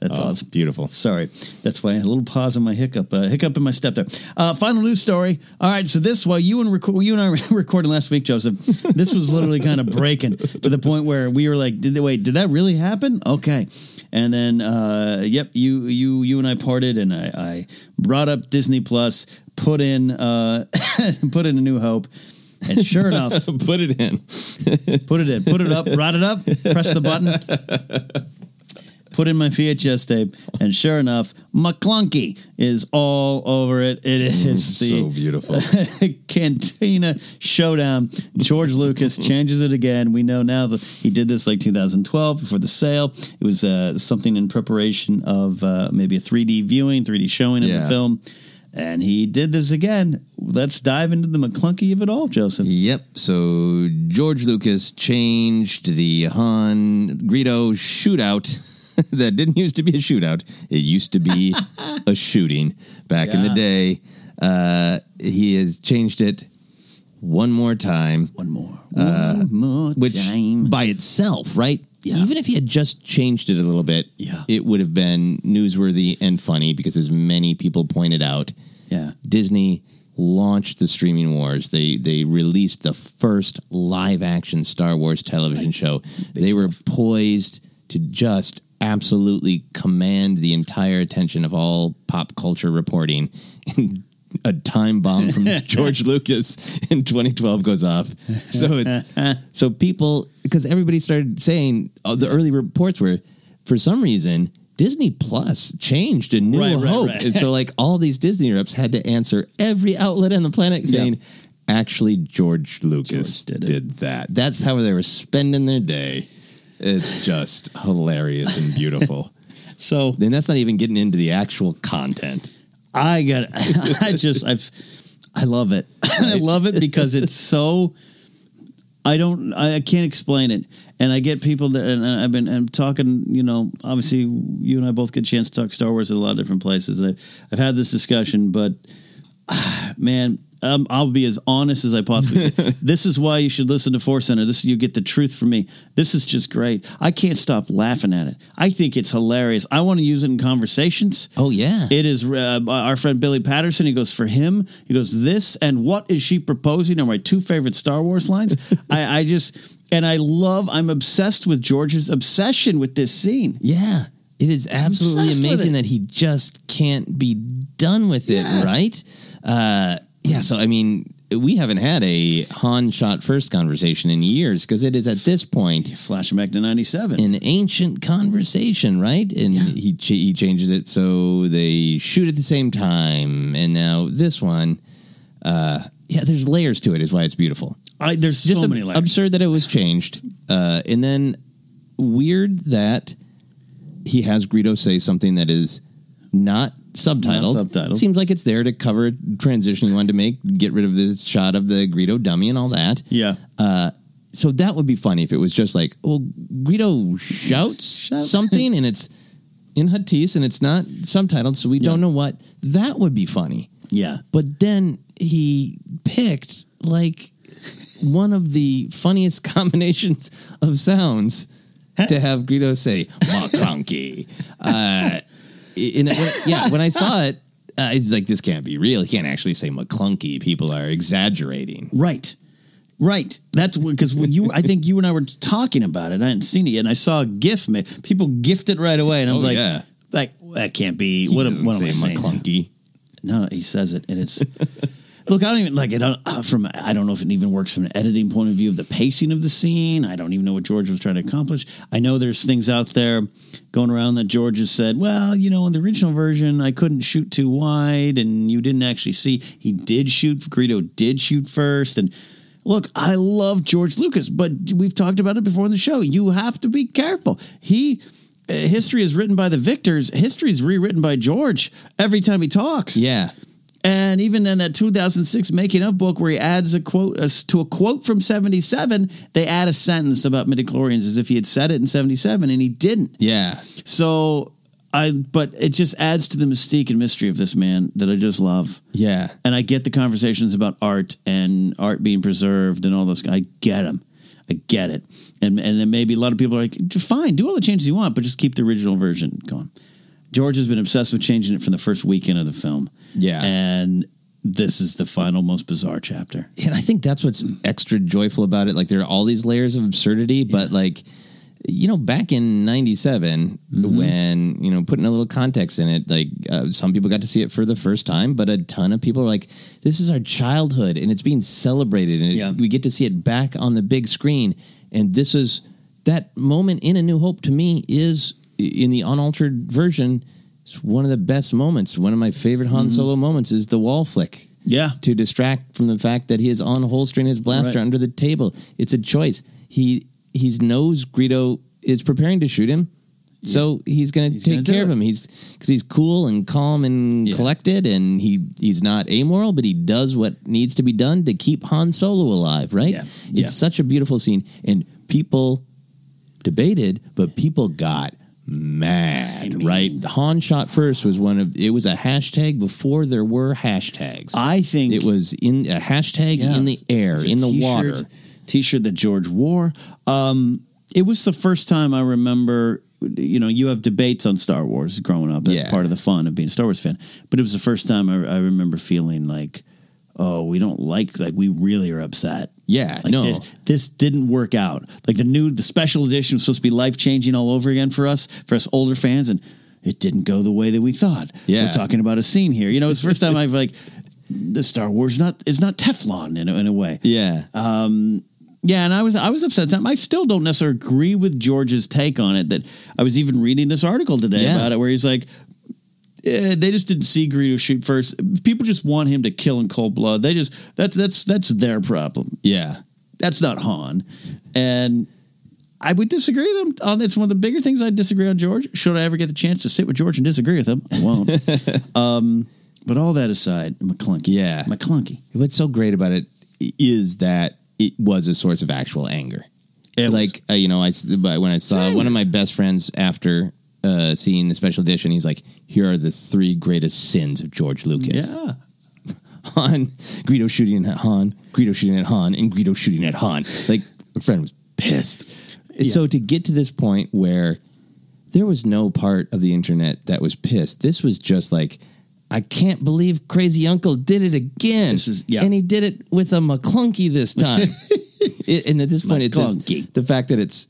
That's awesome. Beautiful. Sorry. That's why I had a little pause on my hiccup. Hiccup in my step there. Final news story. All right. So this, while you and I were recording last week, Joseph, this was literally kind of breaking to the point where we were like, did that really happen? Okay. And then, you and I parted, and I brought up Disney Plus, put in A New Hope. And sure enough, put it in, put it up, brought it up, press the button. Put in my VHS tape, and sure enough, McClunky is all over it. It is so beautiful. Cantina showdown. George Lucas changes it again. We know now that he did this like 2012 before the sale. It was something in preparation of maybe a 3D showing of the film. And he did this again. Let's dive into the McClunky of it all, Joseph. Yep. So George Lucas changed the Han Greedo shootout. That didn't used to be a shootout. It used to be a shooting back in the day. He has changed it one more time. One more time. Which by itself, right? Yeah. Even if he had just changed it a little bit, it would have been newsworthy and funny because as many people pointed out, Disney launched the streaming wars. They released the first live-action Star Wars television show. They were poised to just absolutely command the entire attention of all pop culture reporting. And a time bomb from George Lucas in 2012 goes off. So people, because everybody started saying, the early reports were, for some reason, Disney Plus changed A New Hope. Right. And so like all these Disney reps had to answer every outlet on the planet saying, actually George Lucas did that. That's how they were spending their day. It's just hilarious and beautiful. So then that's not even getting into the actual content. I love it. Right? I love it because it's so, I can't explain it. And I get people that, and I'm talking, you know, obviously you and I both get a chance to talk Star Wars at a lot of different places. And I've had this discussion, but man, I'll be as honest as I possibly can. This is why you should listen to Force Center. You get the truth from me. This is just great. I can't stop laughing at it. I think it's hilarious. I want to use it in conversations. Oh, yeah. It is our friend Billy Patterson. He goes, for him, he goes, this and what is she proposing are my two favorite Star Wars lines. I'm obsessed with George's obsession with this scene. Yeah. It is absolutely amazing that he just can't be done with it, right? Yeah, so, I mean, we haven't had a Han shot first conversation in years because it is at this point. Flashing back to 97. An ancient conversation, right? And he changes it so they shoot at the same time. And now this one, there's layers to it is why it's beautiful. There's just so many layers. Absurd that it was changed. And then weird that he has Greedo say something that is not subtitled. Seems like it's there to cover a transition you wanted to make, get rid of the shot of the Greedo dummy and all that. Yeah. So that would be funny if it was just like, well, Greedo shouts something and it's in Huttese and it's not subtitled, so we don't know what. That would be funny. Yeah. But then he picked like one of the funniest combinations of sounds to have Greedo say, McClunky. When I saw it, it's like, this can't be real. He can't actually say McClunky. People are exaggerating. Right. Right. That's because when you, I think you and I were talking about it. I hadn't seen it yet, and I saw a GIF. People gift it right away, and I was like that can't be. What am I saying? McClunky. No, he says it, and it's. Look, I don't even like it from. I don't know if it even works from an editing point of view of the pacing of the scene. I don't even know what George was trying to accomplish. I know there's things out there going around that George has said, well, you know, in the original version, I couldn't shoot too wide, and you didn't actually see. He did shoot. Greedo did shoot first. And look, I love George Lucas, but we've talked about it before in the show. You have to be careful. History is written by the victors. History is rewritten by George every time he talks. Yeah. And even in that 2006 Making Up book where he adds a quote to a quote from 77, they add a sentence about midichlorians as if he had said it in 77, and he didn't. Yeah. So, but it just adds to the mystique and mystery of this man that I just love. Yeah. And I get the conversations about art and art being preserved and all those. I get them. I get it. And then maybe a lot of people are like, fine, do all the changes you want, but just keep the original version going. George has been obsessed with changing it from the first weekend of the film. Yeah. And this is the final, most bizarre chapter. And I think that's what's extra joyful about it. Like, there are all these layers of absurdity, but, like, you know, back in 97, when, you know, putting a little context in it, like, some people got to see it for the first time, but a ton of people are like, this is our childhood, and it's being celebrated, and we get to see it back on the big screen. And this is, that moment in A New Hope, to me, is... in the unaltered version, it's one of the best moments. One of my favorite Han Solo moments is the wall flick. Yeah. To distract from the fact that he is unholstering his blaster under the table. It's a choice. He knows Greedo is preparing to shoot him, so he's going to take care of him. He's because he's cool and calm and collected, and he's not amoral, but he does what needs to be done to keep Han Solo alive, right? Yeah. It's such a beautiful scene, and people debated, but people got mad, right? Han shot first was one of, it was a hashtag before there were hashtags. I think it was in a hashtag in the air, in the water. T-shirt that George wore. It was the first time I remember, you know, you have debates on Star Wars growing up. That's part of the fun of being a Star Wars fan. But it was the first time I remember feeling like, oh, we don't like we really are upset. Yeah, like no. This didn't work out. Like the special edition was supposed to be life-changing all over again for us older fans, and it didn't go the way that we thought. Yeah. We're talking about a scene here. You know, it's the first time I've like, the Star Wars is not Teflon in a way. Yeah. Yeah, and I was upset at the time. I still don't necessarily agree with George's take on it, that I was even reading this article today about it where he's like, they just didn't see Greedo shoot first. People just want him to kill in cold blood. They just that's their problem. Yeah, that's not Han. And I would disagree with him on. It's one of the bigger things I disagree on George. Should I ever get the chance to sit with George and disagree with him, I won't. But all that aside, McClunky. Yeah, McClunky. What's so great about it is that it was a source of actual anger. It like was. You know, when I saw one of my best friends after. Seeing the special edition, he's like, here are the three greatest sins of George Lucas. Yeah. Han, Greedo shooting at Han, Greedo shooting at Han, and Greedo shooting at Han. Like, my friend was pissed. Yeah. So to get to this point where there was no part of the internet that was pissed, this was just like, I can't believe Crazy Uncle did it again. And he did it with a McClunky this time. And at this point, it's just the fact that it's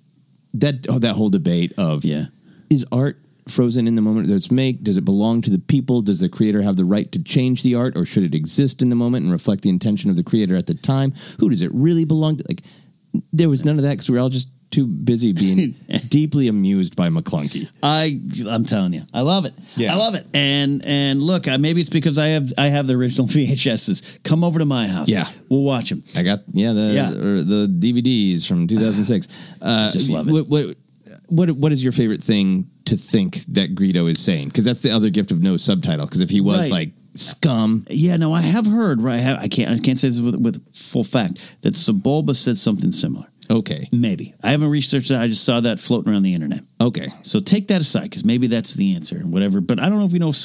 that whole debate of... yeah. Is art frozen in the moment that it's made? Does it belong to the people? Does the creator have the right to change the art, or should it exist in the moment and reflect the intention of the creator at the time? Who does it really belong to? Like, there was none of that because we were all just too busy being deeply amused by McClunky. I'm telling you, I love it. Yeah. I love it. And look, maybe it's because I have the original VHSs. Come over to my house. Yeah, we'll watch them. I got the DVDs from 2006. I just love it. What is your favorite thing to think that Greedo is saying? Because that's the other gift of no subtitle. Because if he was like scum, I have heard. Right, I can't say this with full fact that Sebulba said something similar. Okay, maybe I haven't researched that. I just saw that floating around the internet. Okay, so take that aside because maybe that's the answer and whatever. But I don't know if we know what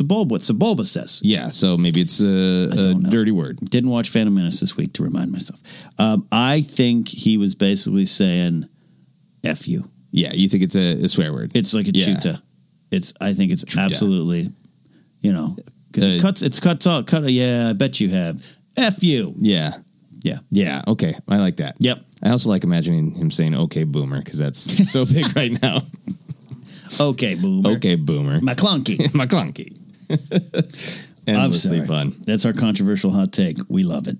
Sebulba says. Yeah, so maybe it's a dirty word. Didn't watch Phantom Menace this week to remind myself. I think he was basically saying "f you." Yeah, you think it's a swear word. It's like a chuta. I think it's chuta. Absolutely, you know, because it cuts out. I bet you have. F you. Yeah. Yeah. Yeah. Okay. I like that. Yep. I also like imagining him saying, okay, boomer, because that's so big right now. Okay, boomer. Okay, boomer. McClunky. McClunky. Endlessly fun. That's our controversial hot take. We love it.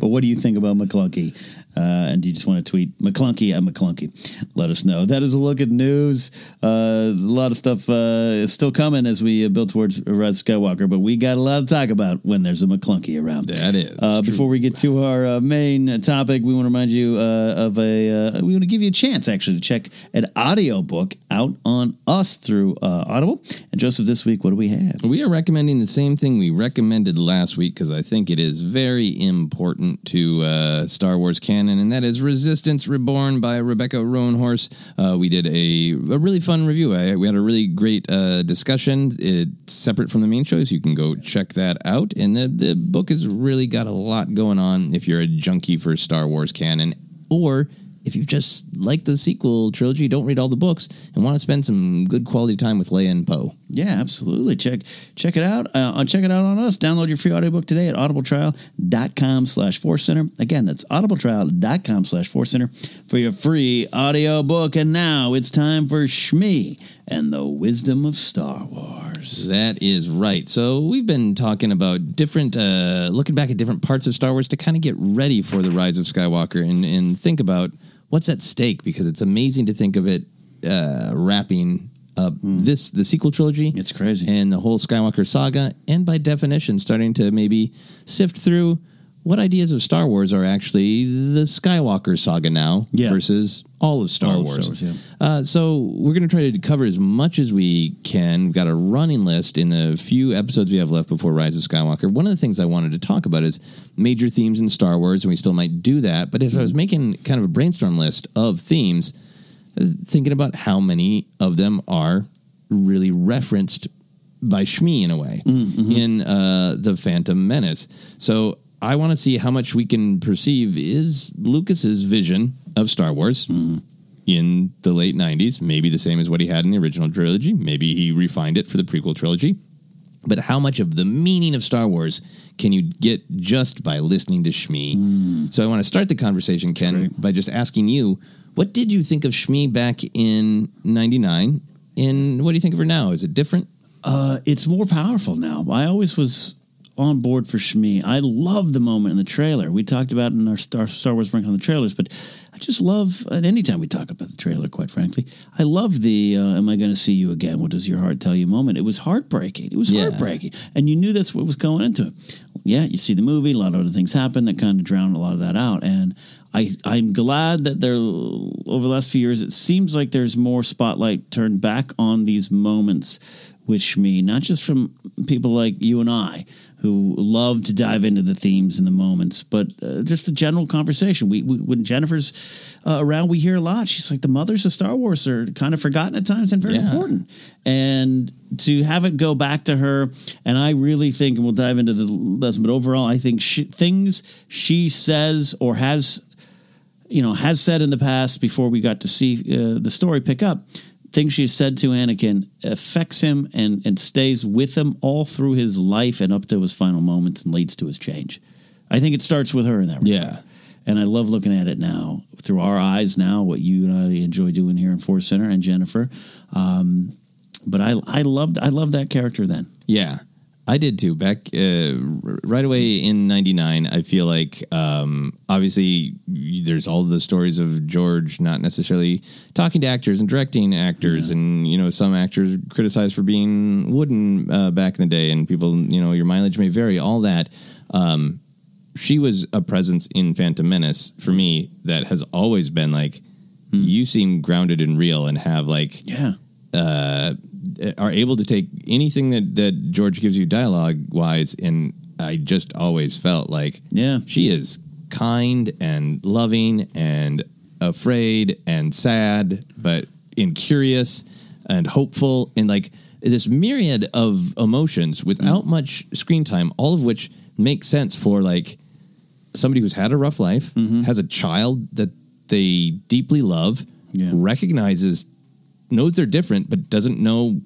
But what do you think about McClunky? And do you just want to tweet McClunky at McClunky? Let us know. That is a look at news. A lot of stuff is still coming as we build towards Rise of Skywalker, but we got a lot to talk about when there's a McClunky around. That is true. Before we get to our main topic, we want to remind you of a... we want to give you a chance, actually, to check an audiobook out on us through Audible. And Joseph, this week, what do we have? We are recommending the same thing we recommended last week because I think it is very important to Star Wars canon. And that is Resistance Reborn by Rebecca Roanhorse. We did a really fun review. We had a really great discussion. It's separate from the main shows. You can go check that out. And the book has really got a lot going on if you're a junkie for Star Wars canon, or if you just like the sequel trilogy, don't read all the books, and want to spend some good quality time with Leia and Poe. Yeah, absolutely. Check it out. Check it out on us. Download your free audiobook today at audibletrial.com/forcecenter. Again, that's audibletrial.com/forcecenter for your free audiobook. And now it's time for Shmi and the Wisdom of Star Wars. That is right. So we've been talking about different, looking back at different parts of Star Wars to kind of get ready for the Rise of Skywalker and think about what's at stake, because it's amazing to think of it wrapping up the sequel trilogy. It's crazy. And the whole Skywalker saga, and by definition, starting to maybe sift through what ideas of Star Wars are actually the Skywalker saga now versus all of Star Wars. Yeah. So we're going to try to cover as much as we can. We've got a running list in the few episodes we have left before Rise of Skywalker. One of the things I wanted to talk about is major themes in Star Wars, and we still might do that. But as I was making kind of a brainstorm list of themes, I was thinking about how many of them are really referenced by Shmi in a way in The Phantom Menace. So I want to see how much we can perceive is Lucas's vision of Star Wars in the late 90s, maybe the same as what he had in the original trilogy. Maybe he refined it for the prequel trilogy. But how much of the meaning of Star Wars can you get just by listening to Shmi? So I want to start the conversation, Ken, by just asking you, what did you think of Shmi back in 99? And what do you think of her now? Is it different? It's more powerful now. I always was on board for Shmi. I love the moment in the trailer. We talked about it in our Star Wars rank on the trailers, but I just love, at any time we talk about the trailer, quite frankly, I love the am I going to see you again? What does your heart tell you moment? It was heartbreaking. It was heartbreaking. And you knew that's what was going into it. Yeah, you see the movie, a lot of other things happen that kind of drown a lot of that out. And I'm glad that there, over the last few years, it seems like there's more spotlight turned back on these moments with Shmi, not just from people like you and I, who love to dive into the themes and the moments, but just a general conversation. We when Jennifer's around, we hear a lot. She's like, the mothers of Star Wars are kind of forgotten at times and very important. And to have it go back to her, and I really think, and we'll dive into the lesson, but overall, I think things she says or has said in the past before we got to see the story pick up, things she said to Anakin affects him and stays with him all through his life and up to his final moments and leads to his change. I think it starts with her in that regard. Yeah. And I love looking at it now through our eyes now, what you and I enjoy doing here in Force Center, and Jennifer. But I loved that character then. Yeah, I did too. Back right away in 99, I feel like obviously there's all the stories of George not necessarily talking to actors and directing actors, and some actors criticized for being wooden back in the day, and people, your mileage may vary, all that. She was a presence in Phantom Menace for me that has always been like, you seem grounded and real and have like are able to take anything that George gives you dialogue wise, and I just always felt like she is kind and loving and afraid and sad, but curious and hopeful, and like this myriad of emotions without much screen time, all of which makes sense for like somebody who's had a rough life, has a child that they deeply love, recognizes, knows they're different, but doesn't know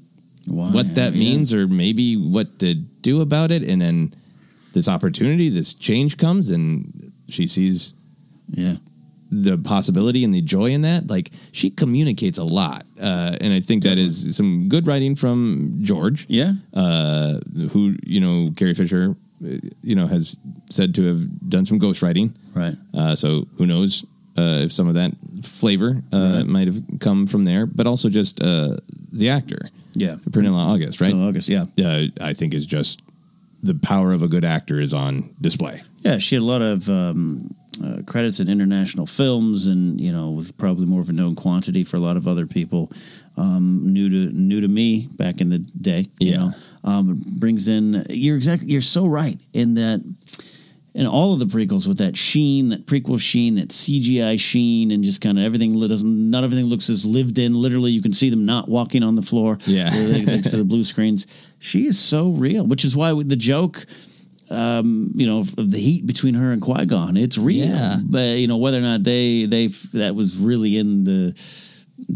what that means or maybe what to do about it. And then this opportunity, this change comes, and she sees the possibility and the joy in that. Like, she communicates a lot. And I think that is some good writing from George. Yeah. Who, you know, Carrie Fisher, you know, has said to have done some ghostwriting. Right. So who knows if some of that flavor might have come from there. But also just the actor. Yeah. Pranila August, right? Pranila August, yeah. I think is just the power of a good actor is on display. Yeah, she had a lot of credits in international films, and, you know, was probably more of a known quantity for a lot of other people. New to me back in the day, you know. Brings in, you're so right in that, in all of the prequels with that sheen, that prequel sheen, that CGI sheen, and just kind of everything, not everything looks as lived in. Literally, you can see them not walking on the floor. Yeah. Thanks to the blue screens. She is so real, which is why the joke, you know, of the heat between her and Qui-Gon, it's real. Yeah. But, you know, whether or not they that was really in the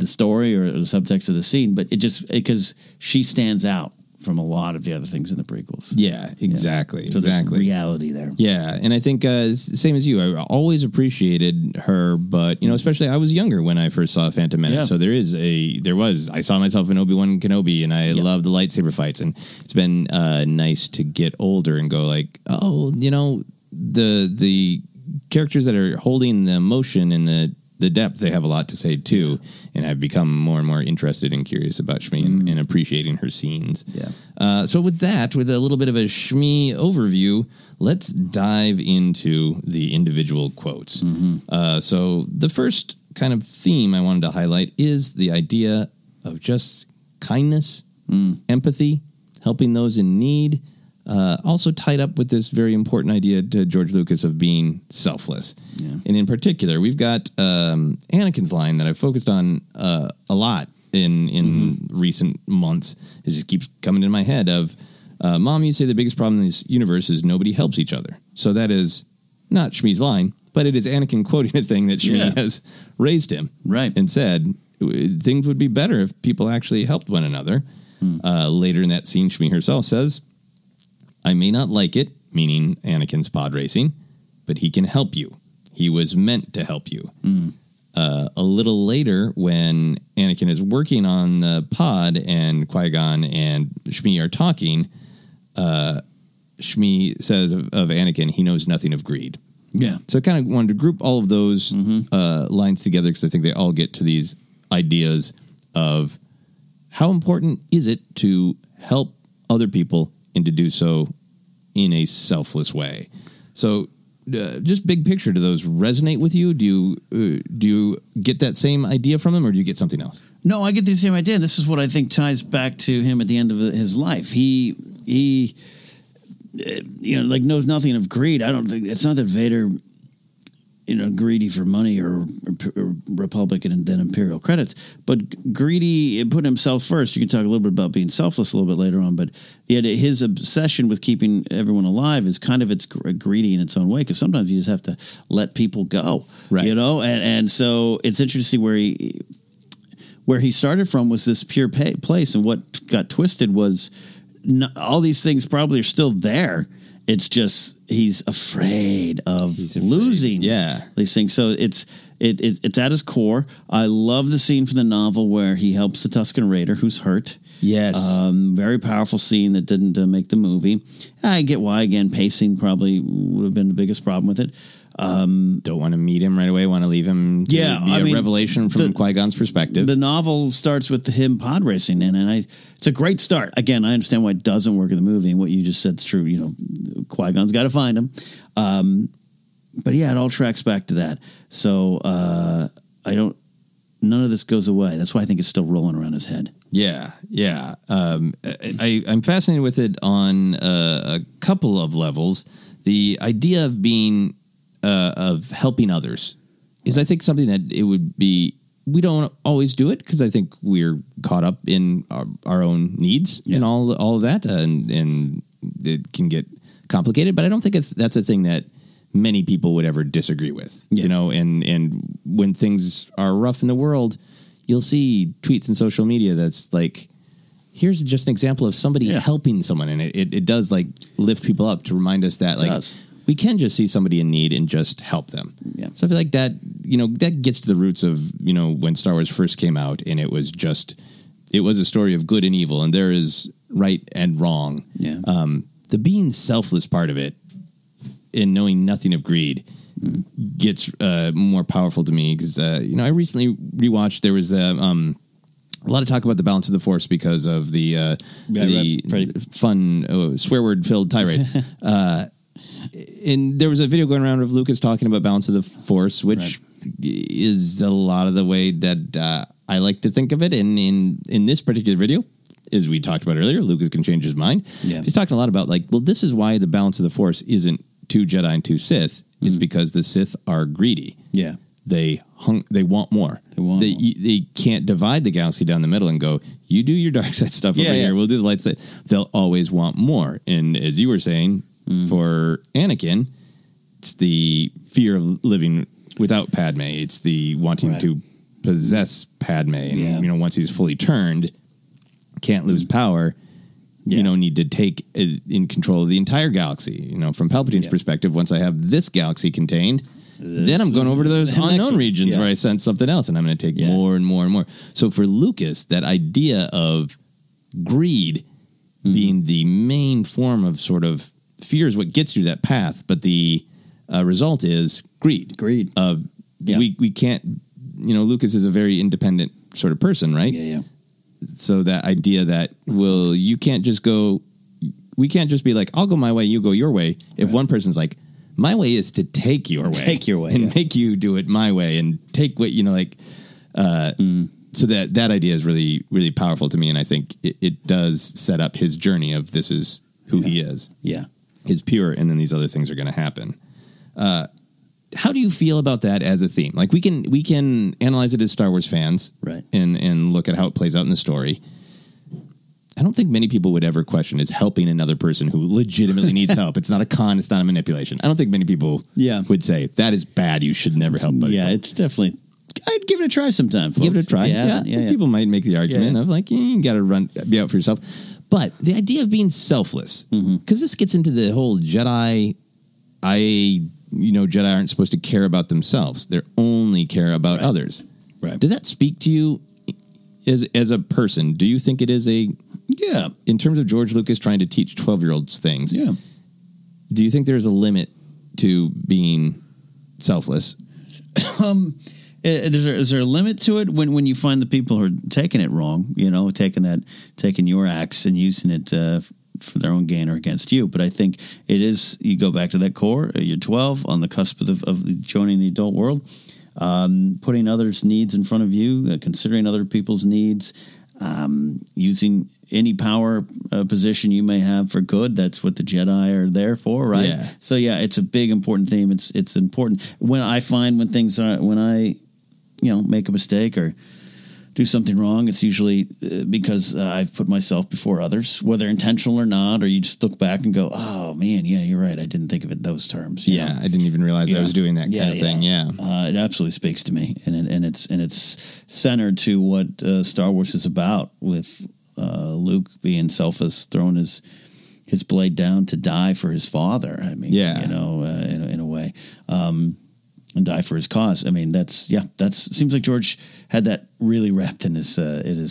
story or the subtext of the scene, but it just, because she stands out from a lot of the other things in the prequels. Yeah, exactly. Yeah. So exactly. There's reality there. Yeah, and I think same as you, I always appreciated her, but, you know, especially I was younger when I first saw Phantom Menace, so I saw myself in Obi-Wan Kenobi, and I loved the lightsaber fights, and it's been nice to get older and go like, oh, you know, the characters that are holding the emotion and the depth, they have a lot to say too, and I've become more and more interested and curious about Shmi and appreciating her scenes. Yeah. So with that, with a little bit of a Shmi overview, let's dive into the individual quotes. Mm-hmm. So the first kind of theme I wanted to highlight is the idea of just kindness, empathy, helping those in need. Also tied up with this very important idea to George Lucas of being selfless. Yeah. And in particular, we've got Anakin's line that I've focused on a lot in recent months. It just keeps coming into my head of, Mom, you say the biggest problem in this universe is nobody helps each other. So that is not Shmi's line, but it is Anakin quoting a thing that Shmi has raised him. Right. And said, things would be better if people actually helped one another. Mm. Later in that scene, Shmi herself says, I may not like it, meaning Anakin's pod racing, but he can help you. He was meant to help you. Mm. A little later, when Anakin is working on the pod and Qui-Gon and Shmi are talking, Shmi says of Anakin, he knows nothing of greed. Yeah. So I kind of wanted to group all of those lines together because I think they all get to these ideas of how important is it to help other people and to do so in a selfless way. So just big picture, do those resonate with you? Do you get that same idea from him, or do you get something else? No, I get the same idea. This is what I think ties back to him at the end of his life. He you know, like, knows nothing of greed. I don't think it's not that Vader, you know, greedy for money or Republican and then Imperial credits, but greedy, put himself first. You can talk a little bit about being selfless a little bit later on, but yet his obsession with keeping everyone alive is kind of, it's greedy in its own way, because sometimes you just have to let people go, right? You know, and so it's interesting where he started from was this pure place, and what got twisted was all these things probably are still there. It's just he's afraid of losing these things. So it's at his core. I love the scene from the novel where he helps the Tusken Raider who's hurt. Yes. Very powerful scene that didn't make the movie. I get why, again, pacing probably would have been the biggest problem with it. Don't want to meet him right away, want to leave him to be a revelation from Qui-Gon's perspective. The novel starts with him pod racing, and it's a great start. Again, I understand why it doesn't work in the movie, and what you just said is true. You know, Qui-Gon's got to find him. But yeah, it all tracks back to that. So none of this goes away. That's why I think it's still rolling around his head. Yeah, yeah. I'm fascinated with it on a couple of levels. The idea of being... of helping others is, I think, something that it would be, we don't always do it because I think we're caught up in our own needs and all of that. And it can get complicated, but I don't think that's a thing that many people would ever disagree with, you know, and when things are rough in the world, you'll see tweets and social media that's like, here's just an example of somebody helping someone, and it does like lift people up to remind us that we can just see somebody in need and just help them. Yeah. So I feel like that, that gets to the roots of, when Star Wars first came out, and it was a story of good and evil, and there is right and wrong. Yeah. The being selfless part of it and knowing nothing of greed gets more powerful to me because, I recently rewatched, there was a lot of talk about the balance of the Force because of the fun swear word filled tirade. And there was a video going around of Lucas talking about balance of the Force, which is a lot of the way that I like to think of it. And in this particular video, as we talked about earlier, Lucas can change his mind. Yeah. He's talking a lot about this is why the balance of the Force isn't 2 Jedi and 2 Sith. It's because the Sith are greedy. Yeah. They want more. They want more. They can't divide the galaxy down the middle and go, you do your dark side stuff over here, we'll do the light side. They'll always want more. And as you were saying, for Anakin, it's the fear of living without Padme. It's the wanting to possess Padme. And, once he's fully turned, can't lose power, need to take in control of the entire galaxy. From Palpatine's perspective, once I have this galaxy contained, then I'm going over to those unknown regions where I sense something else, and I'm going to take more and more and more. So for Lucas, that idea of greed being the main form of sort of fear is what gets you that path, but the result is greed. We can't, Lucas is a very independent sort of person, right? Yeah, yeah. So that idea that, you can't just go, we can't just be like, I'll go my way, you go your way. If one person's like, my way is to take your way. And make you do it my way and take what, so that idea is really, really powerful to me. And I think it does set up his journey of this is who he is. Yeah. Is pure. And then these other things are going to happen. How do you feel about that as a theme? Like we can analyze it as Star Wars fans, right? And look at how it plays out in the story. I don't think many people would ever question is helping another person who legitimately needs help. It's not a con. It's not a manipulation. I don't think many people would say that is bad. You should never help. Yeah, it's definitely. I'd give it a try sometime. Folks. Give it a try. Yeah. People might make the argument of you got to be out for yourself. But the idea of being selfless, because this gets into the whole Jedi. Jedi aren't supposed to care about themselves. They only care about others. Right. Does that speak to you as a person? Do you think it is in terms of George Lucas trying to teach 12-year-olds things? Yeah. Do you think there's a limit to being selfless? Is there a limit to it when you find the people who are taking it wrong, taking your axe and using it for their own gain or against you? But I think it is, you go back to that core, you're 12 on the cusp of joining the adult world, putting others' needs in front of you, considering other people's needs, using any power position you may have for good. That's what the Jedi are there for. Right. Yeah. So it's a big, important theme. It's important when I find when I make a mistake or do something wrong, it's usually because I've put myself before others, whether intentional or not, or you just look back and go, oh man, yeah, you're right. I didn't think of it those terms. I didn't even realize I was doing that kind of thing. Yeah. It absolutely speaks to me. And it's centered to what Star Wars is about, with Luke being selfless, throwing his blade down to die for his father. I mean, in a way, and die for his cause. I mean, seems like George had that really wrapped in his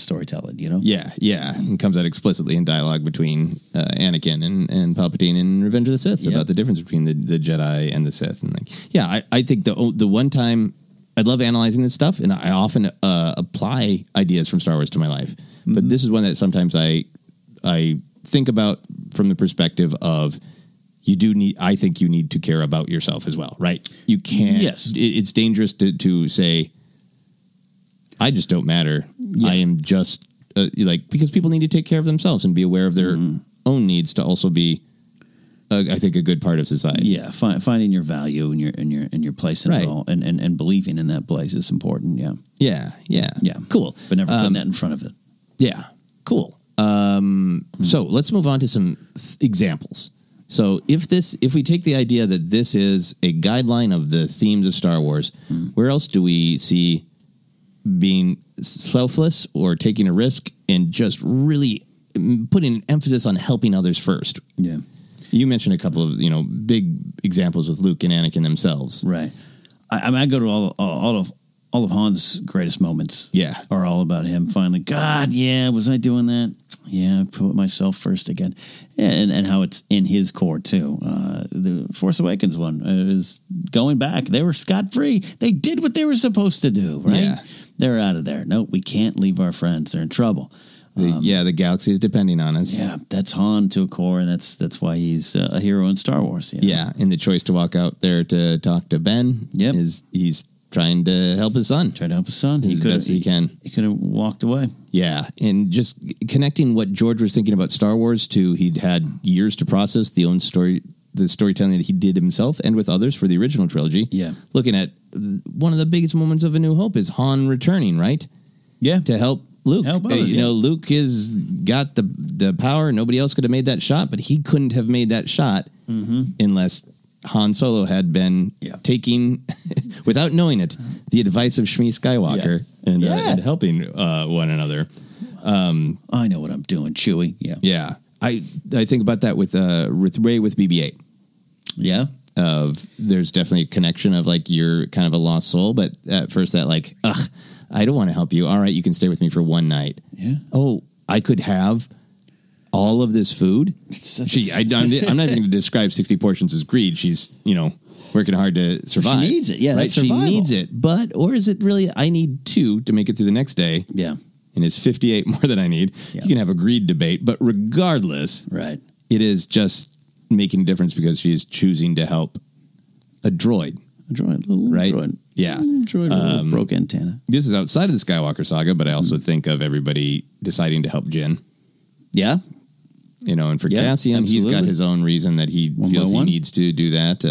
storytelling, Yeah. And comes out explicitly in dialogue between Anakin and Palpatine in Revenge of the Sith about the difference between the Jedi and the Sith. And I think the one time I love analyzing this stuff, and I often apply ideas from Star Wars to my life, but this is one that sometimes I think about from the perspective of, I think you need to care about yourself as well, right? You can't. Yes. It's dangerous to say, I just don't matter. Yeah. I am just because people need to take care of themselves and be aware of their own needs to also be, I think, a good part of society. Yeah. Finding your value and your place in it all and believing in that place is important. Yeah. Yeah. Yeah. Yeah. Cool. But never putting that in front of it. Yeah. Cool. So let's move on to some examples. So if we take the idea that this is a guideline of the themes of Star Wars, where else do we see being selfless or taking a risk and just really putting an emphasis on helping others first. Yeah. You mentioned a couple of, you know, big examples with Luke and Anakin themselves. Right. I mean, I go to all of Han's greatest moments. Yeah. Are all about him finally. God, yeah, was I doing that? Yeah, I put myself first again. And how it's in his core, too. The Force Awakens one is going back. They were scot-free. They did what they were supposed to do, right? Yeah. They're out of there. No, we can't leave our friends. They're in trouble. The galaxy is depending on us. Yeah, that's Han to a core, and that's why he's a hero in Star Wars. You know? Yeah, and the choice to walk out there to talk to Ben, yep, is he's trying to help his son. He could as he can. He could have walked away. Yeah, and just connecting what George was thinking about Star Wars to he'd had years to process the storytelling that he did himself and with others for the original trilogy. Yeah, looking at one of the biggest moments of A New Hope is Han returning, right? Yeah, to help Luke. Luke has got the power. Nobody else could have made that shot, but he couldn't have made that shot unless Han Solo had been taking, without knowing it, the advice of Shmi Skywalker and helping one another. I know what I'm doing, Chewie. Yeah, yeah. I think about that with Rey with BB-8. Yeah. Of there's definitely a connection of like you're kind of a lost soul, but at first that like I don't want to help you. All right, you can stay with me for one night. Yeah. Oh, I could have all of this food. Gee, I'm not even going to describe 60 portions as greed. She's, you know, working hard to survive. She needs it. Yeah, right? That's survival. She needs it. But, or is it really, I need two to make it through the next day. Yeah. And is 58 more than I need? Yeah. You can have a greed debate. But regardless, right, it is just making a difference because she is choosing to help a droid. A little droid. Yeah. Droid with a broke antenna. This is outside of the Skywalker saga, but I also think of everybody deciding to help Jin. Yeah. You know, and for Cassian, he's got his own reason that he feels he needs to do that.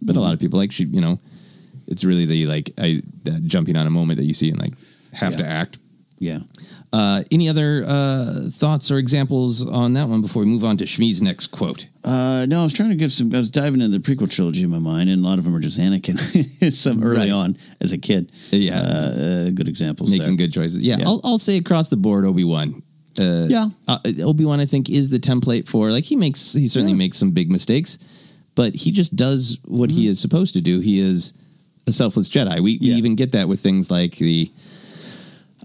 But a lot of people, like, she, you know, it's really the, like, jumping on a moment that you see and, like, have to act. Yeah. Any other thoughts or examples on that one before we move on to Shmi's next quote? No, I was trying to give some. I was diving into the prequel trilogy in my mind, and a lot of them are just Anakin. Some early on as a kid. Yeah, good examples. Making good choices. Yeah, I'll say across the board, Obi-Wan. Obi-Wan, I think, is the template for like he certainly makes some big mistakes, but he just does what he is supposed to do. He is a selfless Jedi. We even get that with things like the.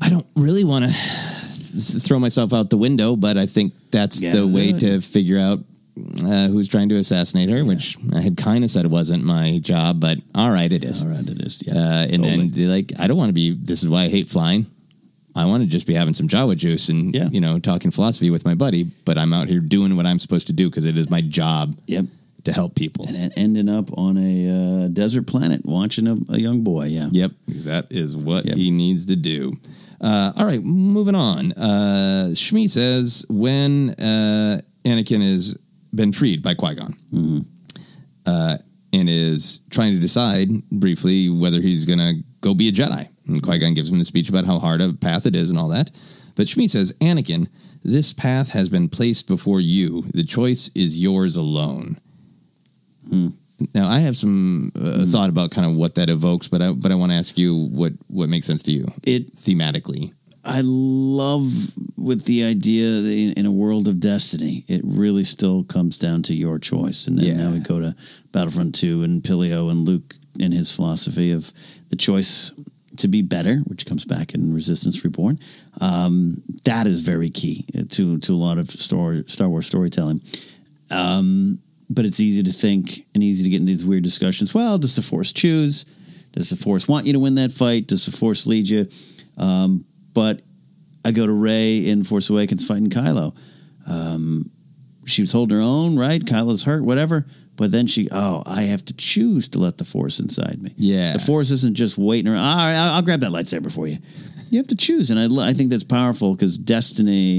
I don't really want to throw myself out the window, but I think that's the way to figure out who's trying to assassinate her, which I had kind of said it wasn't my job, but all right, it is. Yeah, and then, like, I don't want to be, this is why I hate flying. I want to just be having some Jawa juice and, you know, talking philosophy with my buddy, but I'm out here doing what I'm supposed to do because it is my job to help people. And ending up on a desert planet, watching a young boy, Yep, because that is what he needs to do. All right, moving on. Shmi says, when Anakin has been freed by Qui-Gon and is trying to decide briefly whether he's going to go be a Jedi, and Qui-Gon gives him the speech about how hard a path it is and all that, but Shmi says, Anakin, this path has been placed before you. The choice is yours alone. Now, I have some thought about kind of what that evokes, but I want to ask you what makes sense to you thematically. I love with the idea that in a world of destiny, it really still comes down to your choice. And then now we go to Battlefront 2 and Pilio and Luke and his philosophy of the choice to be better, which comes back in Resistance Reborn. That is very key to a lot of Star Wars storytelling. But it's easy to think and easy to get into these weird discussions. Well, does the Force choose? Does the Force want you to win that fight? Does the Force lead you? But I go to Rey in Force Awakens fighting Kylo. She was holding her own, right? Kylo's hurt, whatever. But then I have to choose to let the Force inside me. Yeah. The Force isn't just waiting around. All right, I'll grab that lightsaber for you. You have to choose. And I think that's powerful because Destiny's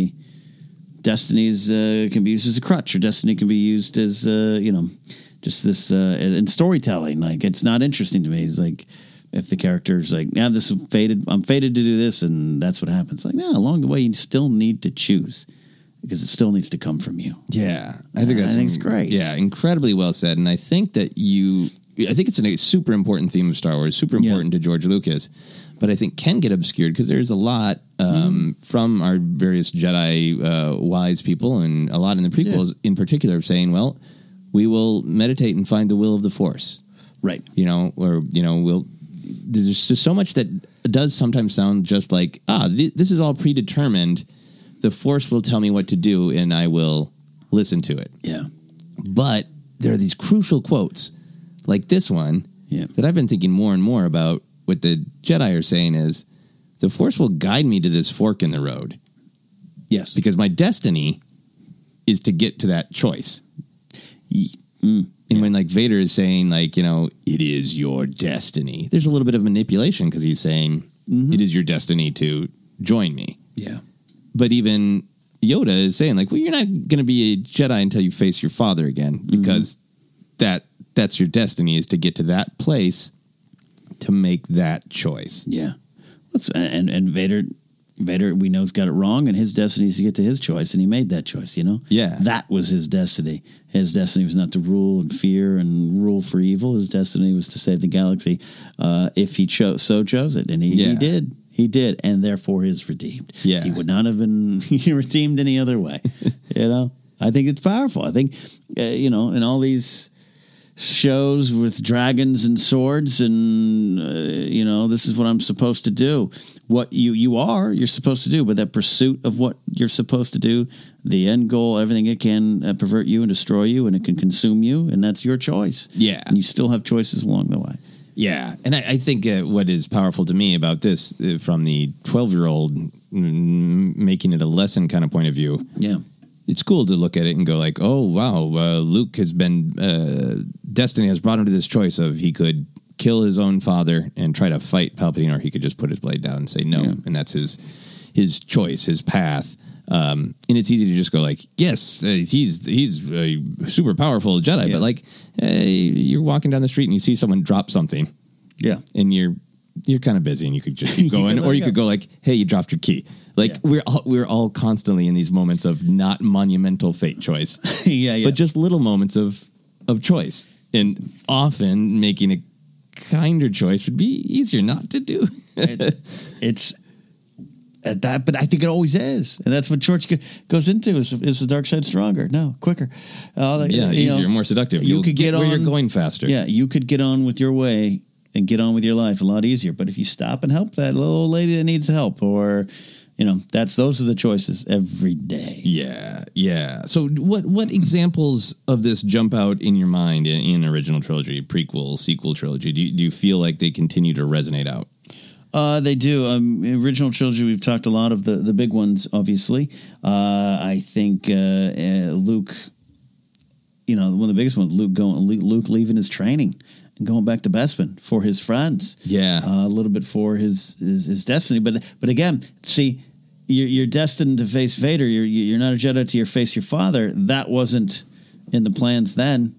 can be used as a crutch, or destiny can be used as you know, just this in storytelling. Like, it's not interesting to me. It's like if the character's like, "Now this is fated. I'm fated to do this," and that's what happens. Like, no, along the way you still need to choose because it still needs to come from you. Yeah, I think that's great. Yeah, incredibly well said. And I think that you I think it's a super important theme of Star Wars, super important to George Lucas, but I think can get obscured because there's a lot from our various Jedi wise people, and a lot in the prequels in particular of saying, well, we will meditate and find the will of the Force. Right. You know, or, you know, we'll, there's just so much that does sometimes sound just like, this is all predetermined. The Force will tell me what to do and I will listen to it. Yeah. But there are these crucial quotes like this one that I've been thinking more and more about. What the Jedi are saying is, the Force will guide me to this fork in the road. Yes. Because my destiny is to get to that choice. And when, like, Vader is saying, like, you know, it is your destiny, there's a little bit of manipulation because he's saying, it is your destiny to join me. Yeah. But even Yoda is saying, like, well, you're not going to be a Jedi until you face your father again, because that's your destiny, is to get to that place to make that choice. Yeah. And Vader, we know, has got it wrong, and his destiny is to get to his choice, and he made that choice, you know? Yeah. That was his destiny. His destiny was not to rule and fear and rule for evil. His destiny was to save the galaxy if he chose it, and he did. He did, and therefore he is redeemed. Yeah. He would not have been redeemed any other way, you know? I think it's powerful. I think, you know, in all these shows with dragons and swords and, you know, this is what I'm supposed to do. What you're supposed to do, but that pursuit of what you're supposed to do, the end goal, everything, it can pervert you and destroy you, and it can consume you, and that's your choice. Yeah. And you still have choices along the way. Yeah. And I think what is powerful to me about this, from the 12-year-old making it a lesson kind of point of view, it's cool to look at it and go like, oh, wow, Luke has been, destiny has brought him to this choice of he could kill his own father and try to fight Palpatine, or he could just put his blade down and say no. Yeah. And that's his choice, his path. And it's easy to just go like, yes, he's a super powerful Jedi, but like, hey, you're walking down the street and you see someone drop something. Yeah. And you're kind of busy and you could just keep going, or you could go like, hey, you dropped your key. Like we're all constantly in these moments of not monumental fate choice, but just little moments of choice, and often making a kinder choice would be easier not to do. It's at that, but I think it always is, and that's what George goes into: is the dark side stronger? No, quicker. Easier, more seductive. You'll could get on. You're going faster. Yeah, you could get on with your way and get on with your life a lot easier. But if you stop and help that little old lady that needs help, or you know, those are the choices every day. Yeah, yeah. So what examples of this jump out in your mind in original trilogy, prequel, sequel trilogy? Do you feel like they continue to resonate out? They do. Original trilogy, we've talked a lot of the big ones, obviously. I think Luke, you know, one of the biggest ones, Luke leaving his training and going back to Bespin for his friends. Yeah. A little bit for his destiny. But again, see, you're destined to face Vader. You're not a Jedi to face your father. That wasn't in the plans then,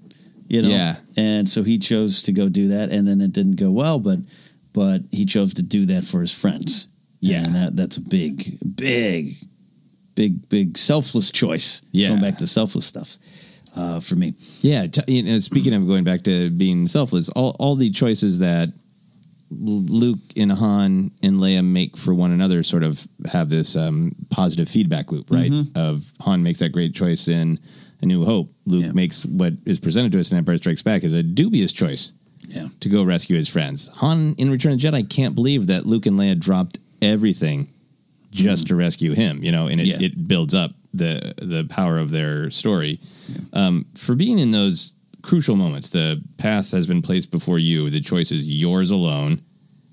you know? Yeah. And so he chose to go do that, and then it didn't go well, but he chose to do that for his friends. Yeah. And that's a big selfless choice. Yeah. Going back to selfless stuff. For me. Yeah. Speaking of going back to being selfless, all the choices that Luke and Han and Leia make for one another sort of have this positive feedback loop, right? Mm-hmm. Of Han makes that great choice in A New Hope. Luke makes what is presented to us in Empire Strikes Back as a dubious choice to go rescue his friends. Han in Return of the Jedi can't believe that Luke and Leia dropped everything just to rescue him, you know, and it builds up the power of their story. For being in those crucial moments, the path has been placed before you, the choice is yours alone.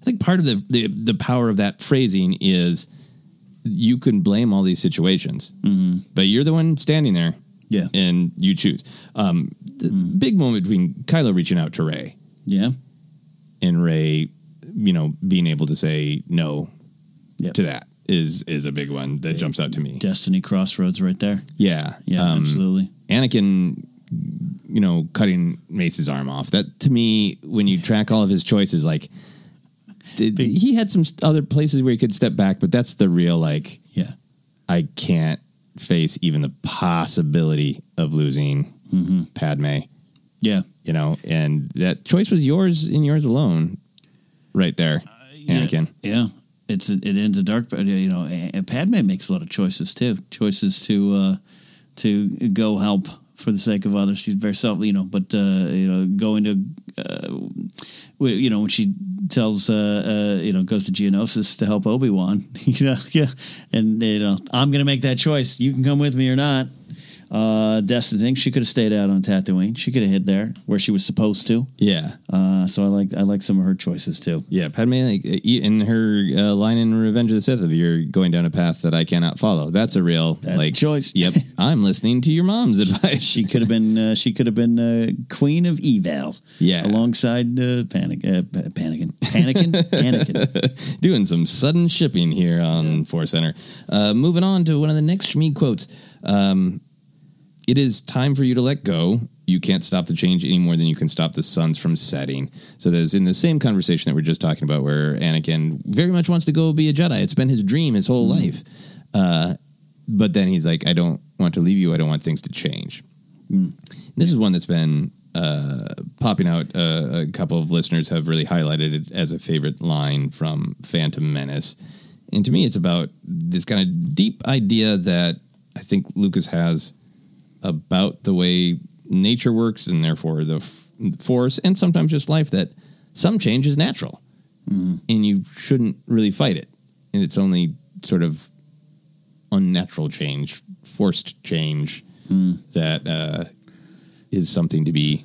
I think part of the power of that phrasing is you can blame all these situations, but you're the one standing there and you choose. The big moment between Kylo reaching out to Rey and Rey, you know, being able to say no to that is a big one that jumps out to me. Destiny crossroads right there. Yeah. Yeah, absolutely. Anakin, you know, cutting Mace's arm off. That, to me, when you track all of his choices, like, he had some other places where he could step back, but that's the real, like, I can't face even the possibility of losing Padme. Yeah. You know, and that choice was yours and yours alone right there, Anakin. Yeah. It ends a dark, you know, and Padme makes a lot of choices, too. Choices to go help for the sake of others. She's very self, you know, but, you know, going to, you know, when she tells, you know, goes to Geonosis to help Obi-Wan, you know, yeah. And, you know, I'm going to make that choice. You can come with me or not. Destin thinks she could have stayed out on Tatooine. She could have hid there where she was supposed to. Yeah. So I like some of her choices too. Yeah, Padme, like, in her line in Revenge of the Sith, if you're going down a path that I cannot follow, that's a real like choice. Yep, I'm listening to your mom's advice. She could have been Queen of Evil. Yeah, alongside Anakin, doing some sudden shipping here on Force Center. Moving on to one of the next Shmi quotes. It is time for you to let go. You can't stop the change any more than you can stop the suns from setting. So there's in the same conversation that we're just talking about where Anakin very much wants to go be a Jedi. It's been his dream his whole life. But then he's like, I don't want to leave you. I don't want things to change. Mm. This is one that's been popping out. A couple of listeners have really highlighted it as a favorite line from Phantom Menace. And to me, it's about this kind of deep idea that I think Lucas has about the way nature works and therefore the force and sometimes just life, that some change is natural and you shouldn't really fight it. And it's only sort of unnatural change, forced change that is something to be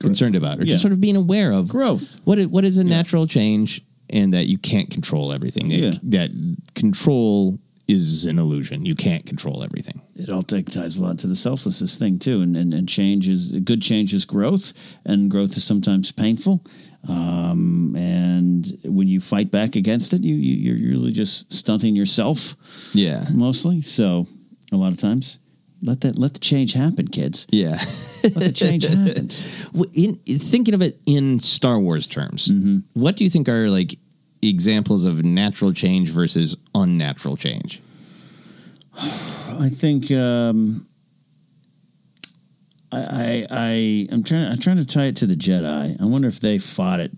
concerned about, or just sort of being aware of growth. What is a natural change, and that you can't control everything. That control is an illusion. You can't control everything. It all ties a lot to the selflessness thing too, and change is good. Change is growth, and growth is sometimes painful. And when you fight back against it, you're really just stunting yourself. Yeah, mostly. So a lot of times, let the change happen, kids. Yeah, let the change happen. Well, in thinking of it in Star Wars terms, what do you think are like examples of natural change versus unnatural change? I think I'm trying to tie it to the Jedi. I wonder if they fought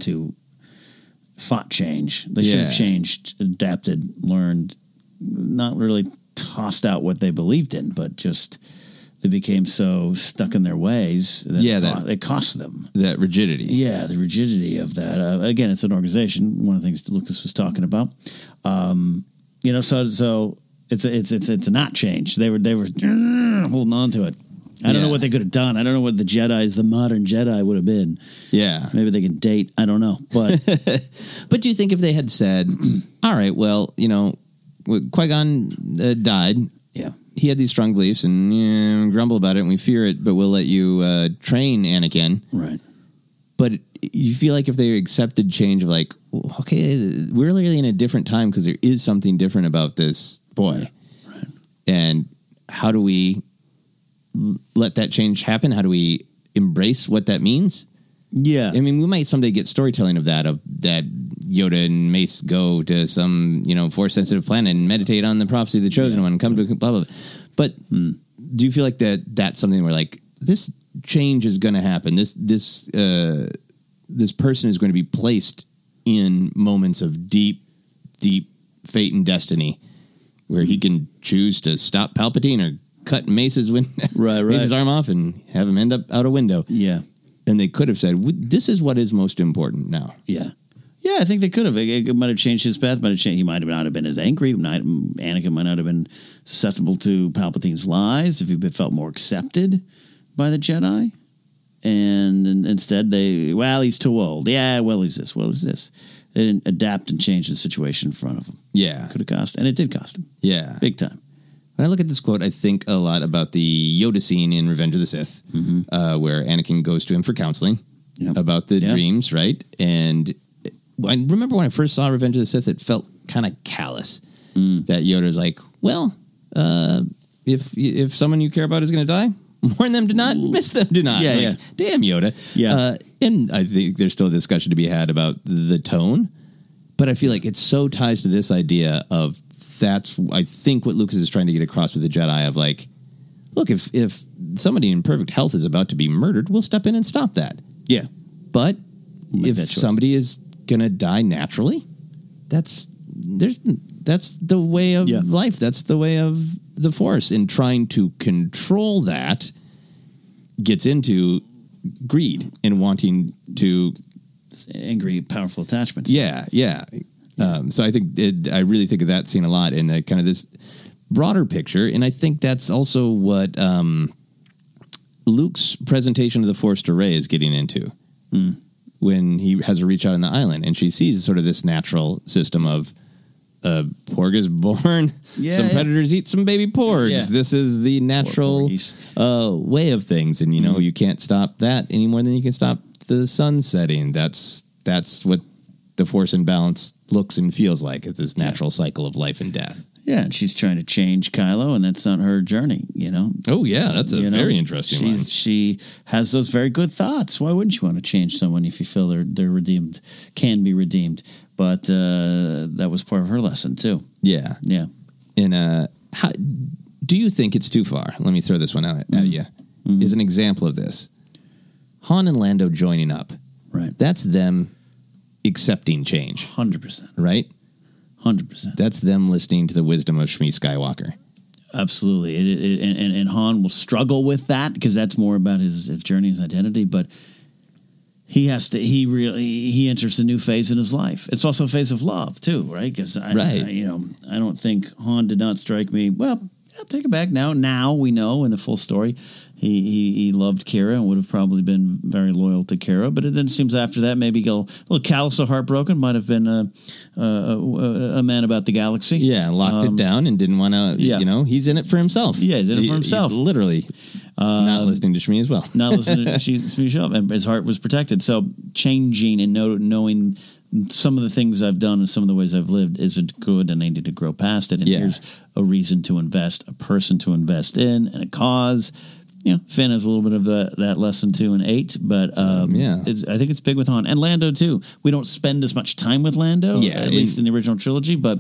change. They should have changed, adapted, learned, not really tossed out what they believed in, but just they became so stuck in their ways that it cost them. That rigidity. Yeah, the rigidity of that. Again, it's an organization. One of the things Lucas was talking about. You know, so it's a not change. They were holding on to it. I don't know what they could have done. I don't know what the modern Jedi would have been. Yeah. Maybe they can date. I don't know. But do you think if they had said, all right, well, you know, Qui-Gon died. Yeah. He had these strong beliefs, and grumble about it, and we fear it, but we'll let you train Anakin. Right. But you feel like if they accepted change of like, okay, we're really in a different time because there is something different about this boy. Yeah. Right. And how do we let that change happen? How do we embrace what that means? Yeah. I mean, we might someday get storytelling of that Yoda and Mace go to some, you know, force-sensitive planet and meditate on the prophecy of the Chosen One and come to blah, blah, blah. But do you feel like that's something where, like, this change is going to happen? This person is going to be placed in moments of deep, deep fate and destiny where he can choose to stop Palpatine or cut Mace's, Mace's arm off and have him end up out a window. Yeah. And they could have said, this is what is most important now. Yeah. Yeah, I think they could have. It might have changed his path. He might not have been as angry. Anakin might not have been susceptible to Palpatine's lies if he felt more accepted by the Jedi. And instead he's too old. Yeah, well, he's this. Well, he's this. They didn't adapt and change the situation in front of him. Yeah. Could have cost. And it did cost him. Yeah. Big time. When I look at this quote, I think a lot about the Yoda scene in Revenge of the Sith, where Anakin goes to him for counseling about the dreams, right? And I remember when I first saw Revenge of the Sith, it felt kind of callous that Yoda's like, well, if someone you care about is going to die, warn them to not, miss them to not. Yeah, like, damn, Yoda. Yeah. And I think there's still a discussion to be had about the tone, but I feel like it so ties to this idea of, that's, I think, what Lucas is trying to get across with the Jedi of, like, look, if somebody in perfect health is about to be murdered, we'll step in and stop that. Yeah. But if somebody is going to die naturally, that's the way of life. That's the way of the Force. And trying to control that gets into greed and wanting to... angry, powerful attachment. Yeah, yeah. So I think I really think of that scene a lot in kind of this broader picture. And I think that's also what Luke's presentation of the Force to Rey is getting into when he has her reach out on the island. And she sees sort of this natural system of porg is born. Yeah, some predators eat some baby porgs. Yeah. This is the natural way of things. And, you know, you can't stop that any more than you can stop the sun setting. That's what the Force imbalance looks and feels like. It's this natural cycle of life and death. Yeah, and she's trying to change Kylo, and that's not her journey, you know? Oh, yeah, that's a very interesting one. She has those very good thoughts. Why wouldn't you want to change someone if you feel they're redeemed, can be redeemed? But that was part of her lesson, too. Yeah. Yeah. And how do you think it's too far? Let me throw this one out at you. Mm-hmm. Is an example of this. Han and Lando joining up. Right. That's them accepting change. 100%. Right? 100%. That's them listening to the wisdom of Shmi Skywalker. Absolutely. And Han will struggle with that because that's more about his journey, his identity. But he has to, he enters a new phase in his life. It's also a phase of love, too, right? Because I don't think Han did not strike me. Well, I'll take it back now. Now we know in the full story. He loved Kira and would have probably been very loyal to Kira, but it then seems after that maybe go a little callous or heartbroken. Might have been a man about the galaxy. Yeah, locked it down and didn't want to. Yeah. You know, he's in it for himself. Yeah, he's in it for himself. He's literally, not listening to Shmi as well. Not listening to Shmi, and his heart was protected. So changing and knowing some of the things I've done and some of the ways I've lived isn't good, and I need to grow past it. And here's a reason to invest, a person to invest in, and a cause. You know, Finn has a little bit of that lesson, too, in 8, but I think it's big with Han. And Lando, too. We don't spend as much time with Lando, at least in the original trilogy, but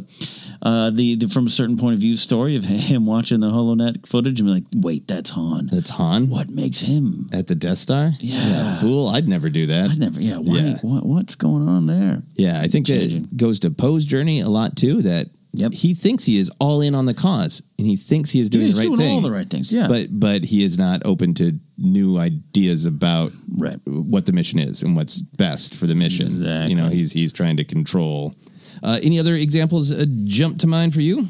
the from a certain point of view story of him watching the HoloNet footage and be like, wait, that's Han. That's Han? What makes him? At the Death Star? Yeah. Fool, I'd never do that. What's going on there? Yeah, I think that goes to Poe's journey a lot, too, that he thinks he is all in on the cause, and he thinks he is doing the right thing. He's doing all the right things, yeah. But he is not open to new ideas about what the mission is and what's best for the mission. Exactly. You know, he's trying to control. Any other examples jump to mind for you?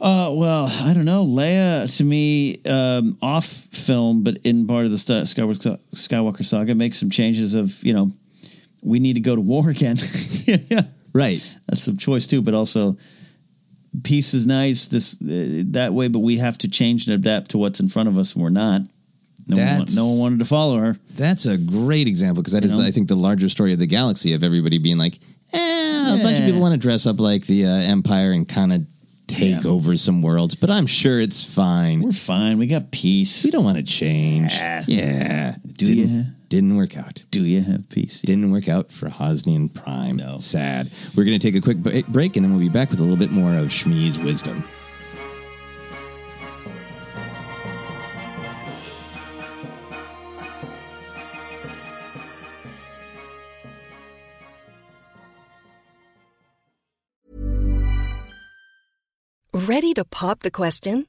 Well, I don't know. Leia, to me, off film, but in part of the Skywalker saga, makes some changes of, you know, we need to go to war again. Yeah. Right. That's some choice, too, but also... peace is nice that way, but we have to change and adapt to what's in front of us, and we're not. No one wanted to follow her. That's a great example, because that is, I think, the larger story of the galaxy, of everybody being like, a bunch of people want to dress up like the Empire and kind of take over some worlds, but I'm sure it's fine. We're fine. We got peace. We don't want to change. Yeah. Didn't work out. Do you have peace? Yeah. Didn't work out for Hosnian Prime. No. Sad. We're going to take a quick break, and then we'll be back with a little bit more of Shmi's wisdom. Ready to pop the question?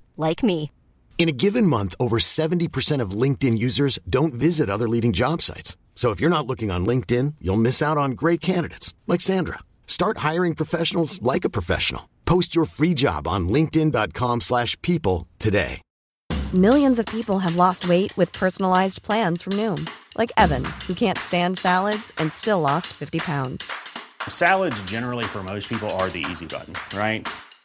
Like me. In a given month, over 70% of LinkedIn users don't visit other leading job sites. So if you're not looking on LinkedIn, you'll miss out on great candidates like Sandra. Start hiring professionals like a professional. Post your free job on linkedin.com/people today. Millions of people have lost weight with personalized plans from Noom, like Evan, who can't stand salads and still lost 50 pounds. Salads generally for most people are the easy button, right?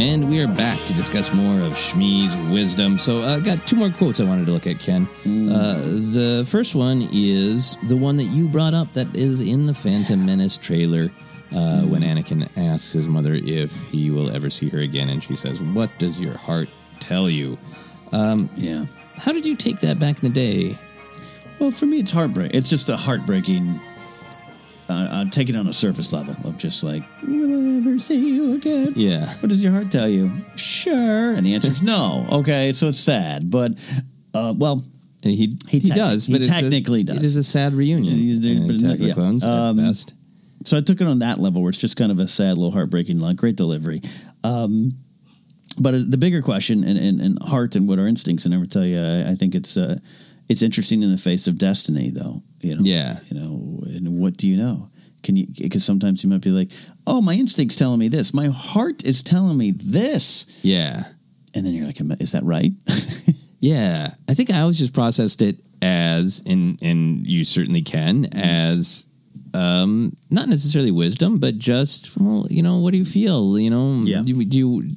And we are back to discuss more of Shmi's wisdom. So I got two more quotes I wanted to look at, Ken. The first one is the one that you brought up that is in the Phantom Menace trailer when Anakin asks his mother if he will ever see her again. And she says, "What does your heart tell you?" Yeah. How did you take that back in the day? Well, for me, it's heartbreaking. It's just a heartbreaking... I'll take it on a surface level of just like, will I ever see you again? Yeah. What does your heart tell you? Sure. And the answer is no. Okay, so it's sad. But, well... He does. It is a sad reunion. But at best. So I took it on that level where it's just kind of a sad, little heartbreaking line. Great delivery. But the bigger question, and heart and what our instincts, and I would tell you, I think it's interesting in the face of destiny, though. You know, yeah. You know, and what do you know? Because sometimes you might be like, "Oh, my instinct's telling me this. My heart is telling me this." Yeah. And then you're like, "Is that right?" Yeah. I think I always just processed it as, and you certainly can, as not necessarily wisdom, but just, well, you know, what do you feel? You know, yeah. Do you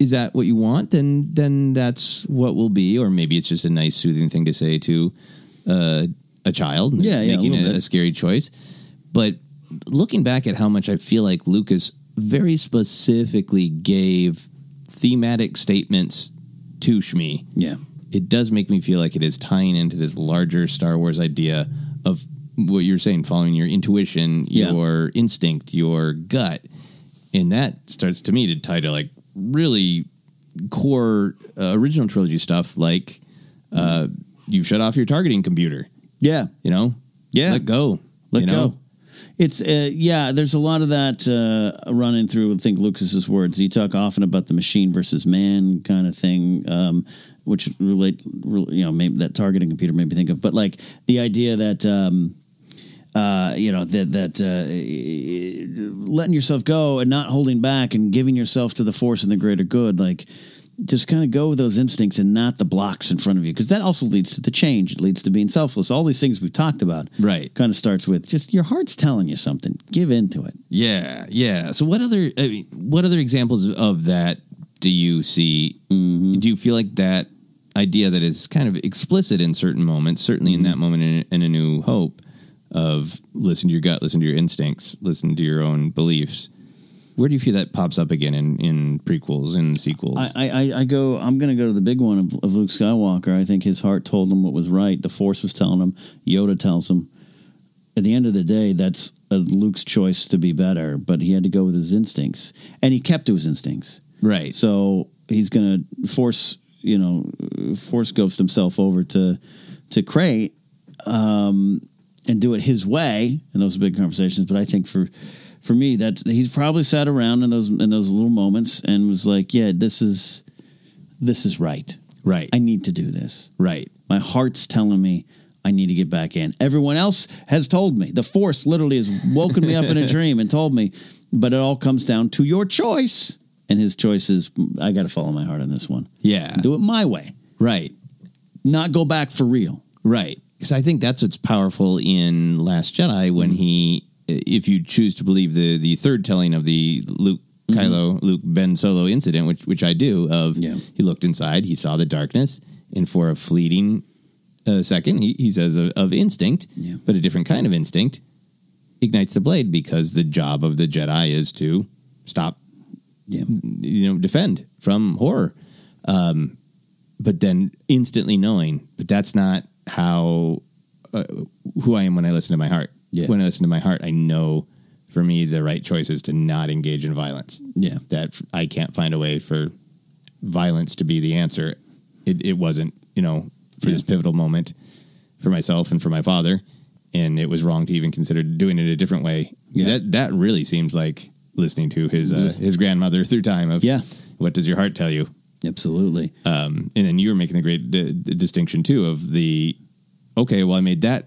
is that what you want? Then that's what will be. Or maybe it's just a nice soothing thing to say to a child making a scary choice. But looking back at how much I feel like Lucas very specifically gave thematic statements to Shmi, yeah, it does make me feel like it is tying into this larger Star Wars idea of what you're saying, following your intuition, your instinct, your gut. And that starts to me to tie to like really core original trilogy stuff, like you've shut off your targeting computer. Yeah. You know? Yeah. Let go. Let go. It's, there's a lot of that running through, I think, Lucas's words. He talked often about the machine versus man kind of thing, which relate, you know, maybe that targeting computer made me think of. But, like, the idea that, letting yourself go and not holding back and giving yourself to the force and the greater good, like, just kind of go with those instincts and not the blocks in front of you. Because that also leads to the change. It leads to being selfless. All these things we've talked about. Right. Kind of starts with just your heart's telling you something. Give in to it. Yeah. Yeah. So what other examples of that do you see? Mm-hmm. Do you feel like that idea that is kind of explicit in certain moments, certainly in that moment in A New Hope, of listen to your gut, listen to your instincts, listen to your own beliefs. Where do you feel that pops up again in prequels and sequels? I'm going to go to the big one of Luke Skywalker. I think his heart told him what was right. The Force was telling him. Yoda tells him. at the end of the day, that's Luke's choice to be better, but he had to go with his instincts, and he kept to his instincts. Right. So he's going to force ghost himself over to Crait, and do it his way. And those are big conversations. But I think for me, that he's probably sat around in those little moments and was like, yeah, this is right. Right. I need to do this. Right. My heart's telling me I need to get back in. Everyone else has told me. The Force literally has woken me up in a dream and told me, but it all comes down to your choice. And his choice is, I got to follow my heart on this one. Yeah. Do it my way. Right. Not go back for real. Right. Because I think that's what's powerful in Last Jedi when he, if you choose to believe the third telling of the Luke, Kylo, Luke, Ben Solo incident, which I do, of he looked inside, he saw the darkness, and for a fleeting second, he says of instinct, but a different kind of instinct, ignites the blade because the job of the Jedi is to stop, defend from horror. But then instantly knowing, but that's not how who I am when I listen to my heart. Yeah. When I listen to my heart, I know for me the right choice is to not engage in violence. Yeah, that I can't find a way for violence to be the answer. It wasn't, for this pivotal moment for myself and for my father, and it was wrong to even consider doing it a different way. Yeah. That really seems like listening to his grandmother through time of what does your heart tell you? Absolutely. And then you were making the great distinction too of the, okay, well I made that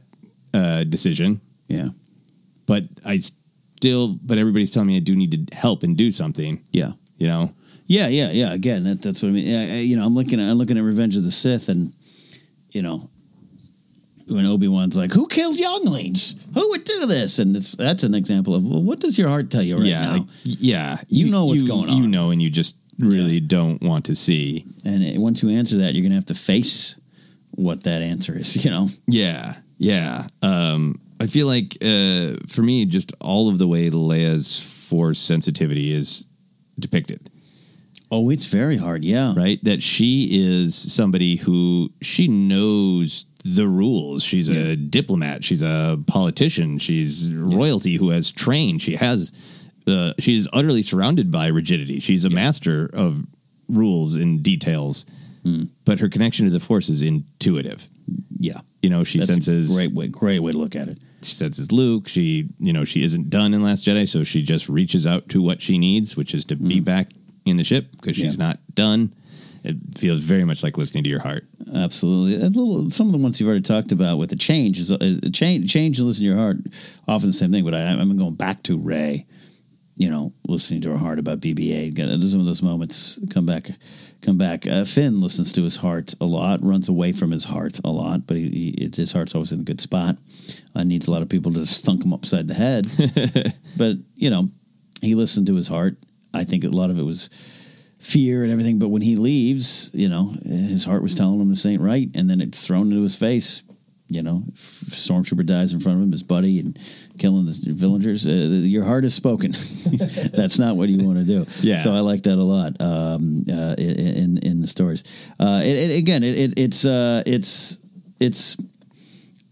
decision. Yeah. But but everybody's telling me I do need to help and do something. Yeah. Yeah. Again, that's what I mean. I'm looking at Revenge of the Sith and, when Obi-Wan's like, who killed younglings? Who would do this? And that's an example of, well, what does your heart tell you now? You know what's going on. You know, and you just really don't want to see. And once you answer that, you're going to have to face what that answer is, Yeah. Yeah. I feel like, for me, just all of the way Leia's Force sensitivity is depicted. Oh, it's very hard. Yeah. Right. That she is somebody who she knows the rules. She's a diplomat. She's a politician. She's royalty who has trained. She is utterly surrounded by rigidity. She's a master of rules and details, but her connection to the Force is intuitive. Yeah. She senses. Great way to look at it. She senses Luke. She, she isn't done in Last Jedi. So she just reaches out to what she needs, which is to be back in the ship because she's not done. It feels very much like listening to your heart. Absolutely. Some of the ones you've already talked about with the change is change and listen to your heart. Often the same thing, but I'm going back to Rey, listening to her heart about BB-8. Some of those moments come back. Finn listens to his heart a lot, runs away from his heart a lot, but his heart's always in a good spot. Needs a lot of people to thunk him upside the head. But, he listened to his heart. I think a lot of it was fear and everything, but when he leaves, his heart was telling him this ain't right, and then it's thrown into his face. Stormtrooper dies in front of him, his buddy, and killing the villagers. Your heart is spoken. That's not what you want to do. Yeah. So I like that a lot in the stories.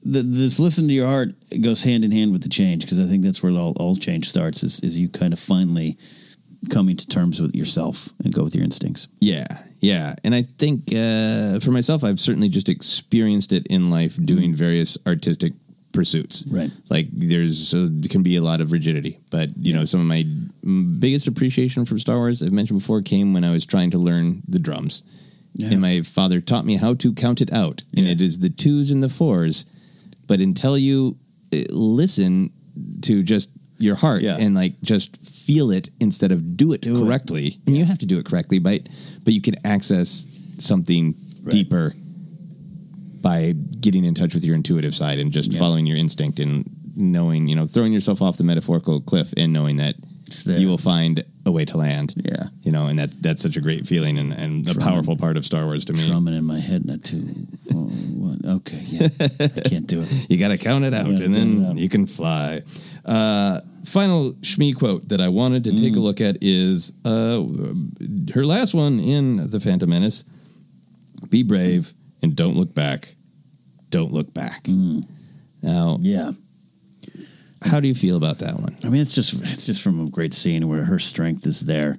This listen to your heart goes hand in hand with the change, because I think that's where all change starts. Is you kind of finally coming to terms with yourself and go with your instincts. Yeah. Yeah. And I think, for myself, I've certainly just experienced it in life doing various artistic pursuits. Right. Like there can be a lot of rigidity, but some of my biggest appreciation from Star Wars, I've mentioned before, came when I was trying to learn the drums and my father taught me how to count it out. And it is the 2s and the 4s, but until you listen to just your heart and just feel it instead of do it correctly. I mean, you have to do it correctly, but you can access something deeper by getting in touch with your intuitive side and just following your instinct and knowing, throwing yourself off the metaphorical cliff and knowing that you will find a way to land. Yeah. And that's such a great feeling and a powerful part of Star Wars to me. Drumming in my head, not 2, 1. Okay. Yeah. I can't do it. You got to count it out and then you can fly. Final Shmi quote that I wanted to take a look at is her last one in The Phantom Menace. Be brave and don't look back. Don't look back. Now, How do you feel about that one? I mean, it's just from a great scene where her strength is there.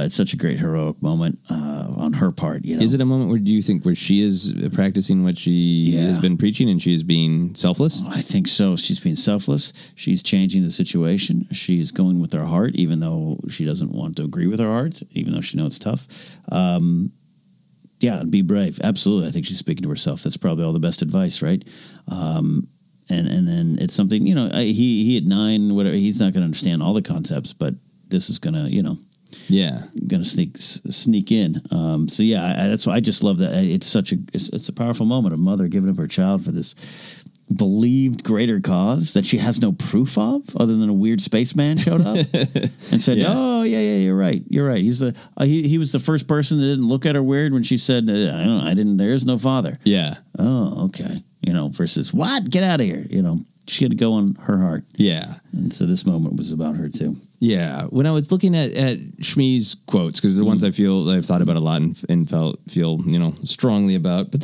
It's such a great heroic moment on her part. You know, is it a moment where do you think where she is practicing what she has been preaching and she is being selfless? Oh, I think so. She's being selfless. She's changing the situation. She's going with her heart, even though she doesn't want to agree with her heart, even though she knows it's tough. Yeah, and be brave. Absolutely. I think she's speaking to herself. That's probably all the best advice, right? And then it's something, you know, he at 9, whatever, he's not going to understand all the concepts, but this is going to, you know, going to sneak in. So yeah, that's why I just love that. It's such a, it's a powerful moment. A mother giving up her child for this believed greater cause that she has no proof of other than a weird spaceman showed up and said, oh yeah, you're right. He's the, he was the first person that didn't look at her weird when she said, I didn't, there is no father. Yeah. Oh, okay. You know, versus what? Get out of here. You know, she had to go on her heart. Yeah. And so this moment was about her, too. Yeah. When I was looking at Shmi's quotes, because the ones I feel I've thought about a lot and feel, you know, strongly about. But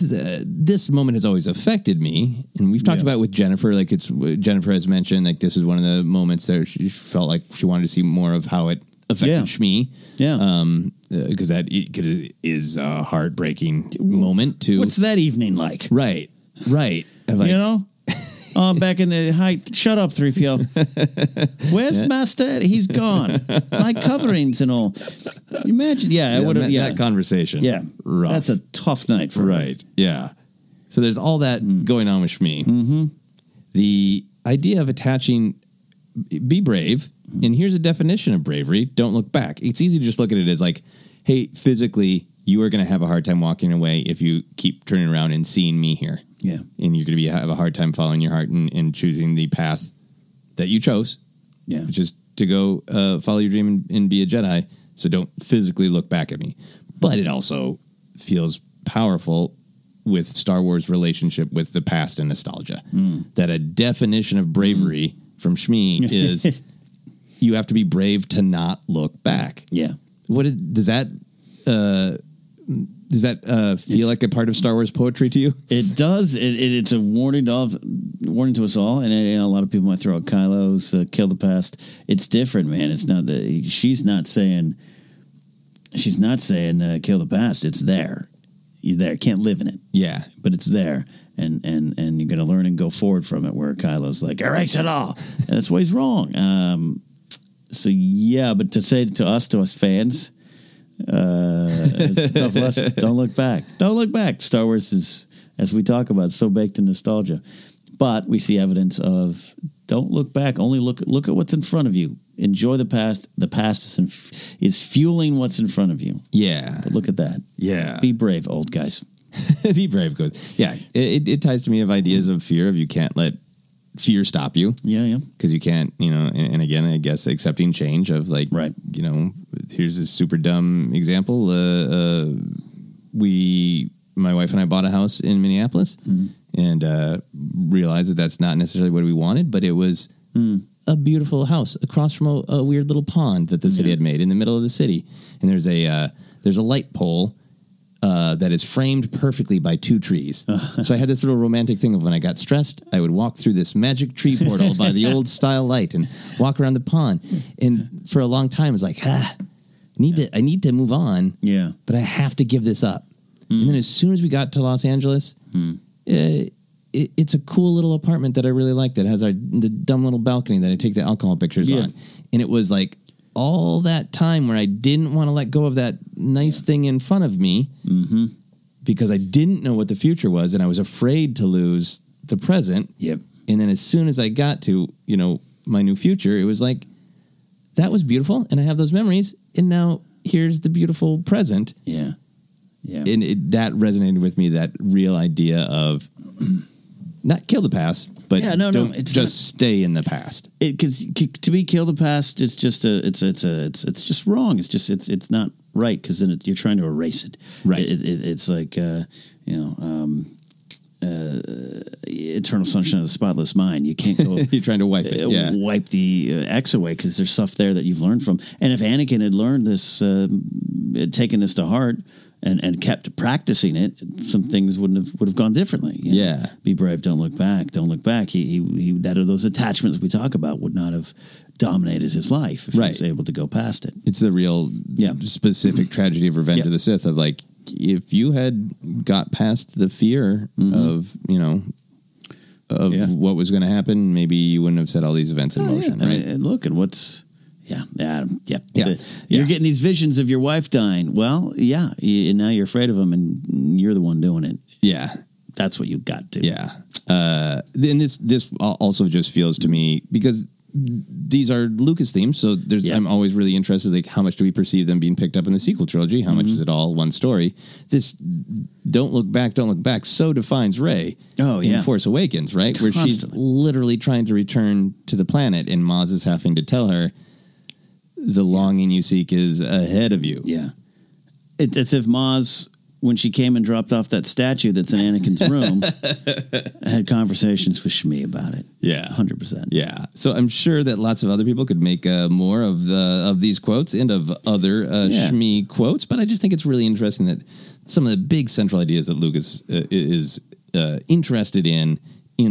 this moment has always affected me. And we've talked about it with Jennifer. Like Jennifer has mentioned, like this is one of the moments that she felt like she wanted to see more of how it affected Shmi. Yeah. Because that is a heartbreaking moment, too. What's that evening like? Right. Back in the height. Shut up, 3PO. Where's Master? He's gone. My coverings and all. Imagine. Yeah, I would have. Yeah. That conversation. Yeah. Rough. That's a tough night for me. Yeah. So there's all that going on with Shmi. Mm-hmm. The idea of attaching, be brave. Mm-hmm. And here's a definition of bravery. Don't look back. It's easy to just look at it as like, hey, physically, you are going to have a hard time walking away if you keep turning around and seeing me here. Yeah. And you're going to have a hard time following your heart and choosing the path that you chose, which is to go follow your dream and be a Jedi. So don't physically look back at me. But it also feels powerful with Star Wars' relationship with the past and nostalgia, that a definition of bravery from Shmi is you have to be brave to not look back. Yeah. Does that feel like a part of Star Wars poetry to you? It does. It's a warning to us all, and a lot of people might throw out Kylo's "Kill the Past." It's different, man. It's not that she's not saying "Kill the Past." It's there. You're there. Can't live in it. Yeah, but it's there, and you're gonna learn and go forward from it. Where Kylo's like, erase it all. And that's why he's wrong. So yeah, but to say to us fans. It's a tough lesson. Don't look back. Star Wars is, as we talk about, so baked in nostalgia, but we see evidence of don't look back, only look at what's in front of you. Enjoy the past. The past is fueling what's in front of you. Yeah, but look at that. Yeah, be brave, old guys. Be brave, good. Yeah, it ties to me of ideas of fear, of you can't let fear stop you. Yeah. Because you can't, you know, and again, I guess accepting change of like, you know, here's this super dumb example. My wife and I bought a house in Minneapolis and realized that's not necessarily what we wanted, but it was a beautiful house across from a weird little pond that the city had made in the middle of the city. And there's a light pole that is framed perfectly by 2 trees. So I had this little romantic thing of when I got stressed, I would walk through this magic tree portal by the old style light and walk around the pond. And for a long time, I was like, I need to move on. Yeah, but I have to give this up. And then as soon as we got to Los Angeles, it's a cool little apartment that I really like that has the dumb little balcony that I take the alcohol pictures on. And it was like, all that time where I didn't want to let go of that nice thing in front of me because I didn't know what the future was and I was afraid to lose the present. Yep. And then as soon as I got to, you know, my new future, it was like, that was beautiful and I have those memories and now here's the beautiful present. Yeah. Yeah. And that resonated with me, that real idea of not kill the past, but stay in the past. Because to me, kill the past is just it's just wrong. It's just it's not right because then you're trying to erase it. Right. It's like Eternal Sunshine of the Spotless Mind. You can't go. You're trying to wipe it. Yeah. Wipe the X away because there's stuff there that you've learned from. And if Anakin had learned this, taken this to heart. and kept practicing it, some things would have gone differently. You know? Yeah. Be brave. Don't look back. Don't look back. He that are those attachments we talk about would not have dominated his life if he was able to go past it. It's the real specific tragedy of Revenge of the Sith of like, if you had got past the fear of, you know, of what was going to happen, maybe you wouldn't have set all these events in motion. Yeah. Right? And look, and what's, you're getting these visions of your wife dying. Well, and now you're afraid of them and you're the one doing it. Yeah. That's what you got to. Yeah. And this also just feels to me, because these are Lucas themes, so there's, I'm always really interested, like, how much do we perceive them being picked up in the sequel trilogy? How much is it all one story? This Don't Look Back so defines Rey in Force Awakens, right? Constantly. Where she's literally trying to return to the planet, and Maz is having to tell her, the longing you seek is ahead of you. Yeah. It's as if Maz, when she came and dropped off that statue that's in Anakin's room, had conversations with Shmi about it. Yeah. 100%. Yeah. So I'm sure that lots of other people could make more of these quotes and of other Shmi quotes, but I just think it's really interesting that some of the big central ideas that Lucas is interested in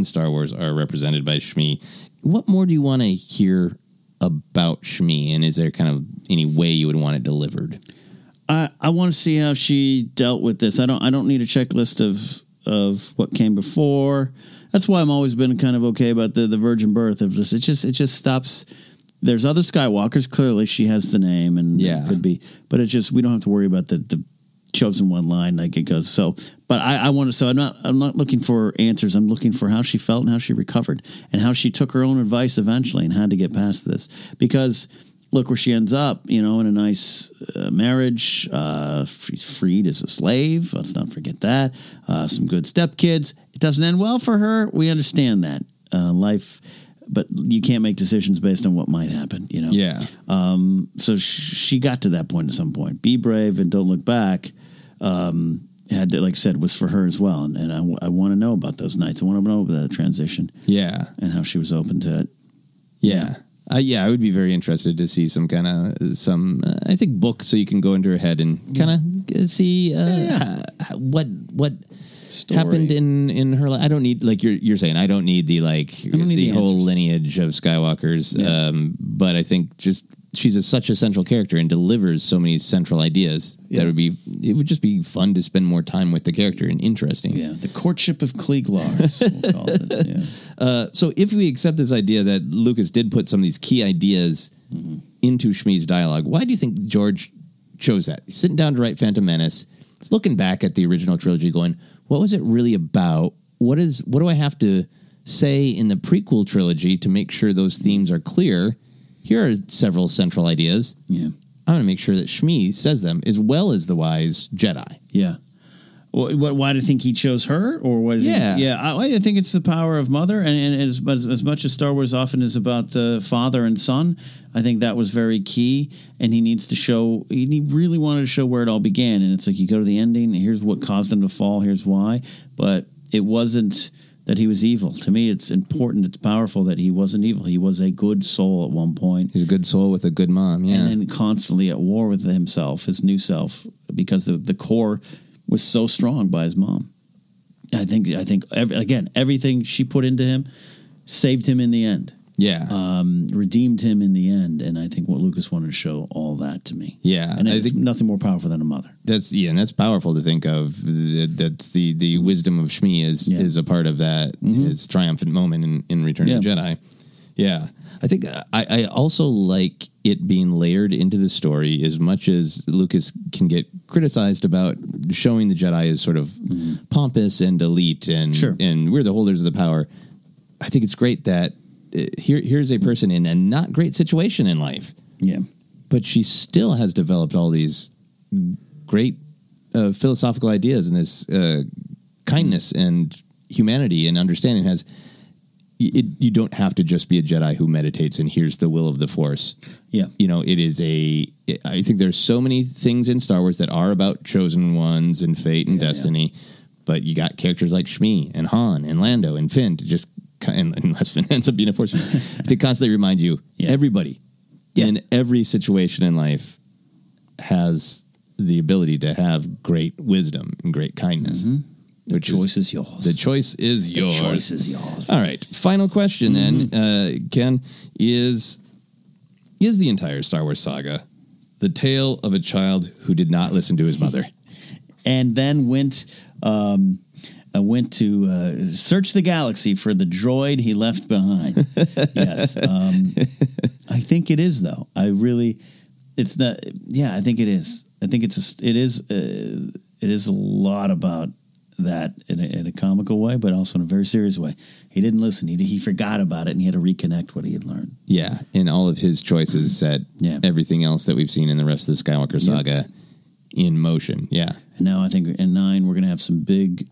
Star Wars are represented by Shmi. What more do you want to hear about Shmi, and is there kind of any way you would want it delivered? I want to see how she dealt with this. I don't need a checklist of what came before. That's why I've always been kind of okay about the virgin birth of this. It just stops. There's other Skywalkers. Clearly, she has the name, and it could be, but it's just we don't have to worry about the chosen one line like it goes. So, but I want to. So I'm not looking for answers. I'm looking for how she felt and how she recovered and how she took her own advice eventually and had to get past this because. Look where she ends up, you know, in a nice marriage. She's freed as a slave. Let's not forget that. Some good stepkids. It doesn't end well for her. We understand that. Life, but you can't make decisions based on what might happen, you know? Yeah. So she got to that point at some point. Be brave and don't look back. Had to, like I said, was for her as well. And I want to know about those nights. I want to know about that transition. Yeah. And how she was open to it. Yeah. I would be very interested to see some kind of I think book, so you can go into her head and kind of see what story happened in her life. I don't need, like you're saying, I don't need the whole lineage of Skywalkers. Yeah. But I think just she's such a central character and delivers so many central ideas that it would just be fun to spend more time with the character and interesting. Yeah, the courtship of Klieg Lars, we'll call it. Yeah. So if we accept this idea that Lucas did put some of these key ideas into Shmi's dialogue, why do you think George chose that? He's sitting down to write Phantom Menace, he's looking back at the original trilogy going, what was it really about? What do I have to say in the prequel trilogy to make sure those themes are clear? Here are several central ideas. Yeah. I'm going to make sure that Shmi says them, as well as the wise Jedi. Yeah. What? Why do you think he chose her? Or what? I think it's the power of mother, and as much as Star Wars often is about the father and son, I think that was very key. And he needs to show. He really wanted to show where it all began, and it's like you go to the ending. Here's what caused him to fall. Here's why. But it wasn't that he was evil. To me, it's important, it's powerful that he wasn't evil. He was a good soul at one point. He's a good soul with a good mom, yeah. And then constantly at war with himself, his new self, because the core was so strong by his mom. I think everything she put into him saved him in the end. Yeah. Redeemed him in the end, and I think what Lucas wanted to show all that to me. Yeah. And I think nothing more powerful than a mother. That's powerful to think of. That's the wisdom of Shmi is a part of that, his triumphant moment in Return of the Jedi. Yeah. I think I also like it being layered into the story as much as Lucas can get criticized about showing the Jedi as sort of pompous and elite and we're the holders of the power. I think it's great that here's a person in a not great situation in life. Yeah. But she still has developed all these great philosophical ideas and this kindness and humanity and understanding has. You don't have to just be a Jedi who meditates and hears the will of the Force. Yeah. You know, I think there's so many things in Star Wars that are about chosen ones and fate and destiny, but you got characters like Shmi and Han and Lando and Finn to just, unless Finn ends up being a Force, to constantly remind you, everybody in every situation in life has the ability to have great wisdom and great kindness. Mm-hmm. The choice is yours. The choice is yours. The choice is yours. All right. Final question then, Ken, is the entire Star Wars saga the tale of a child who did not listen to his mother? And then went to search the galaxy for the droid he left behind. Yes. I think it is, though. I think it is. I think it is a lot about that in a comical way, but also in a very serious way. He didn't listen. He forgot about it, and he had to reconnect what he had learned. Yeah, and all of his choices set everything else that we've seen in the rest of the Skywalker saga in motion. Yeah. And now I think in 9 we're going to have some big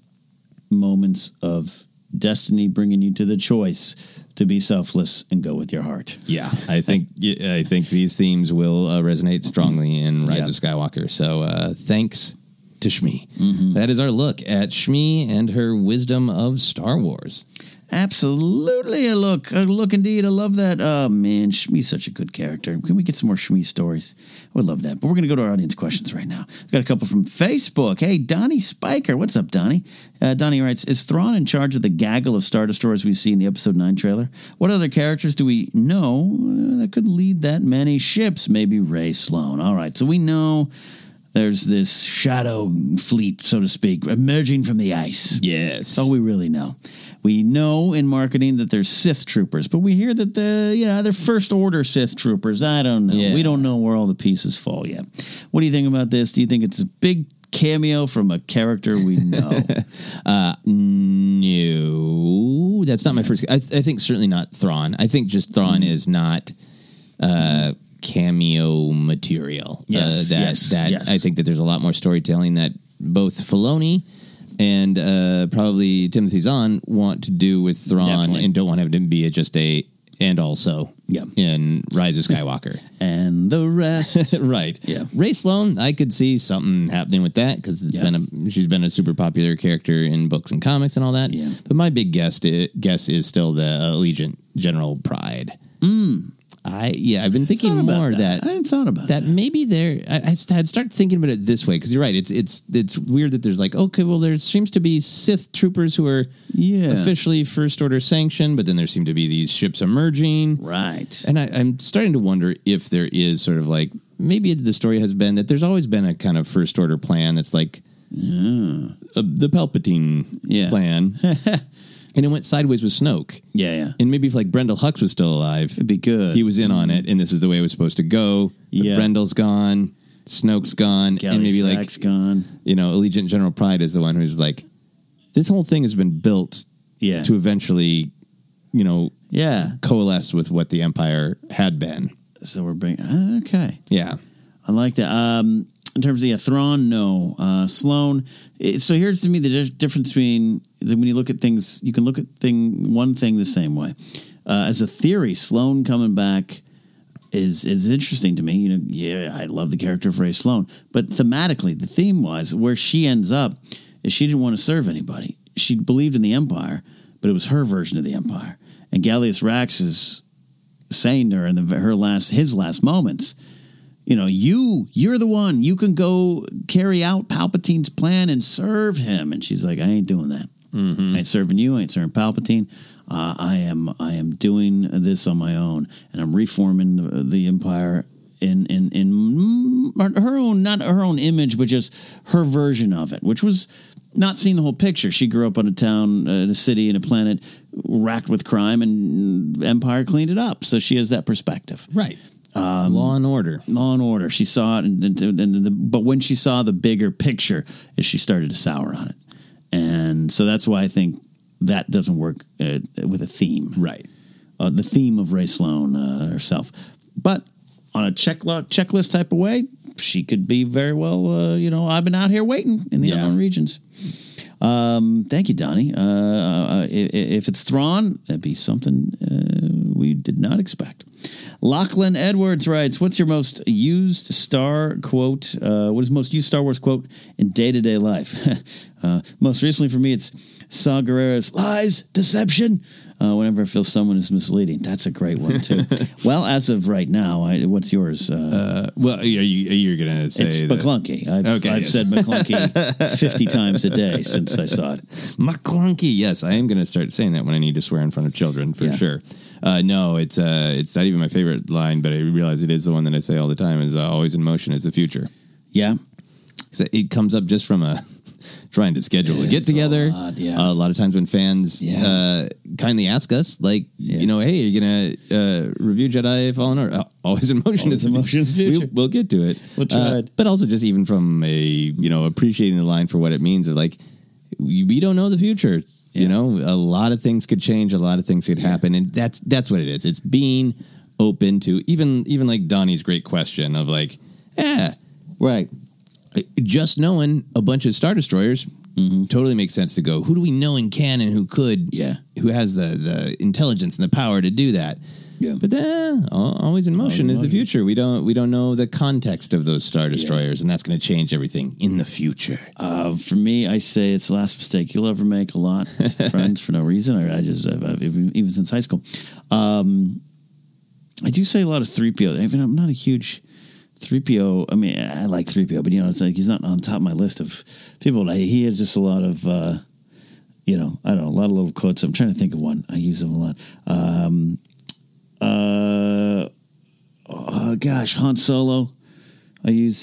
moments of destiny bringing you to the choice to be selfless and go with your heart. Yeah, I think these themes will resonate strongly in Rise of Skywalker. So thanks to Shmi. Mm-hmm. That is our look at Shmi and her wisdom of Star Wars. Absolutely a look indeed. I love that. Oh, man, Shmi's such a good character. Can we get some more Shmi stories? I would love that. But we're going to go to our audience questions right now. We've got a couple from Facebook. Hey, Donnie Spiker. What's up, Donnie? Donnie writes, is Thrawn in charge of the gaggle of Star Destroyers we see in the Episode 9 trailer? What other characters do we know that could lead that many ships? Maybe Rey Sloan. All right, so we know there's this shadow fleet, so to speak, emerging from the ice. Yes. That's all we really know. We know in marketing that there's Sith troopers, but we hear that they're First Order Sith troopers. I don't know. Yeah. We don't know where all the pieces fall yet. What do you think about this? Do you think it's a big cameo from a character we know? No. That's not my first. I think certainly not Thrawn. I think just Thrawn is not cameo material. Yes. I think that there's a lot more storytelling that both Filoni and probably Timothy Zahn want to do with Thrawn. Definitely. And don't want to have him be in Rise of Skywalker. And the rest. Right. Yeah. Rey Sloan, I could see something happening with that because she's been a super popular character in books and comics and all that. Yeah. But my big guess is still the Allegiant General Pride. Mm. I've been thinking more that. I hadn't thought about that. Maybe there, I had started thinking about it this way because you're right. It's weird that there's like, okay, well, there seems to be Sith troopers who are officially First Order sanctioned, but then there seem to be these ships emerging, right? And I'm starting to wonder if there is sort of like maybe the story has been that there's always been a kind of First Order plan that's like the Palpatine plan. And it went sideways with Snoke. Yeah. And maybe if like Brendel Hux was still alive, it'd be good. He was in on it, and this is the way it was supposed to go. Yeah. Brendel's gone, Snoke's gone, Gally and maybe Slack's like gone. You know, Allegiant General Pride is the one who's like, this whole thing has been built to eventually, coalesce with what the Empire had been. So we're bringing okay. Yeah, I like that. In terms of Thrawn, no. Sloan. So here's to me the difference between when you look at things, you can look at one thing the same way. As a theory, Sloan coming back is interesting to me. I love the character of Rey Sloan. But thematically, the theme-wise, where she ends up is she didn't want to serve anybody. She believed in the Empire, but it was her version of the Empire. And Gallius Rax is saying to her in his last moments, you're the one. You can go carry out Palpatine's plan and serve him. And she's like, I ain't doing that. Mm-hmm. I ain't serving you. I ain't serving Palpatine. I am doing this on my own, and I'm reforming the Empire in her own, not her own image, but just her version of it, which was not seeing the whole picture. She grew up on a town, in a city, in a planet racked with crime, and Empire cleaned it up. So she has that perspective, right? Law and Order. She saw it, but when she saw the bigger picture, she started to sour on it. And so that's why I think that doesn't work with a theme. Right. The theme of Rey Sloan herself. But on a checklist type of way, she could be very well, I've been out here waiting in the unknown regions. Thank you, Donnie. If it's Thrawn, that'd be something we did not expect. Lachlan Edwards writes, what's your most used Star quote? What is the most used Star Wars quote in day-to-day life? Most recently for me, it's Saw Gerrera's lies, deception, whenever I feel someone is misleading. That's a great one, too. Well, as of right now, what's yours? Well, you're going to say... It's that... McClunky. I've said McClunky 50 times a day since I saw it. McClunky, yes. I am going to start saying that when I need to swear in front of children, for sure. No, it's not even my favorite line, but I realize it is the one that I say all the time, is always in motion is the future. Yeah. So it comes up just from a... trying to schedule a get-together. A lot of times when fans kindly ask us, like, you know, hey, you're going to review Jedi Fallen Order. Always in motion is future. We'll get to it. We'll try it. But also just even from a, you know, appreciating the line for what it means of, like, we don't know the future. Yeah. You know, a lot of things could change. A lot of things could happen. And that's what it is. It's being open to, even like Donnie's great question of, like, right. Just knowing a bunch of Star Destroyers totally makes sense to go, who do we know and can and who could, who has the intelligence and the power to do that? Yeah. But always in motion is the future. We don't know the context of those Star Destroyers, and that's going to change everything in the future. For me, I say it's the last mistake you'll ever make a lot. Friends for no reason. I've even since high school. I do say a lot of 3PO. I'm not a huge... 3PO, I mean, I like 3PO, but, you know, it's like he's not on top of my list of people. He has just a lot of, you know, I don't know, a lot of little quotes. I'm trying to think of one. I use them a lot. Han Solo. I use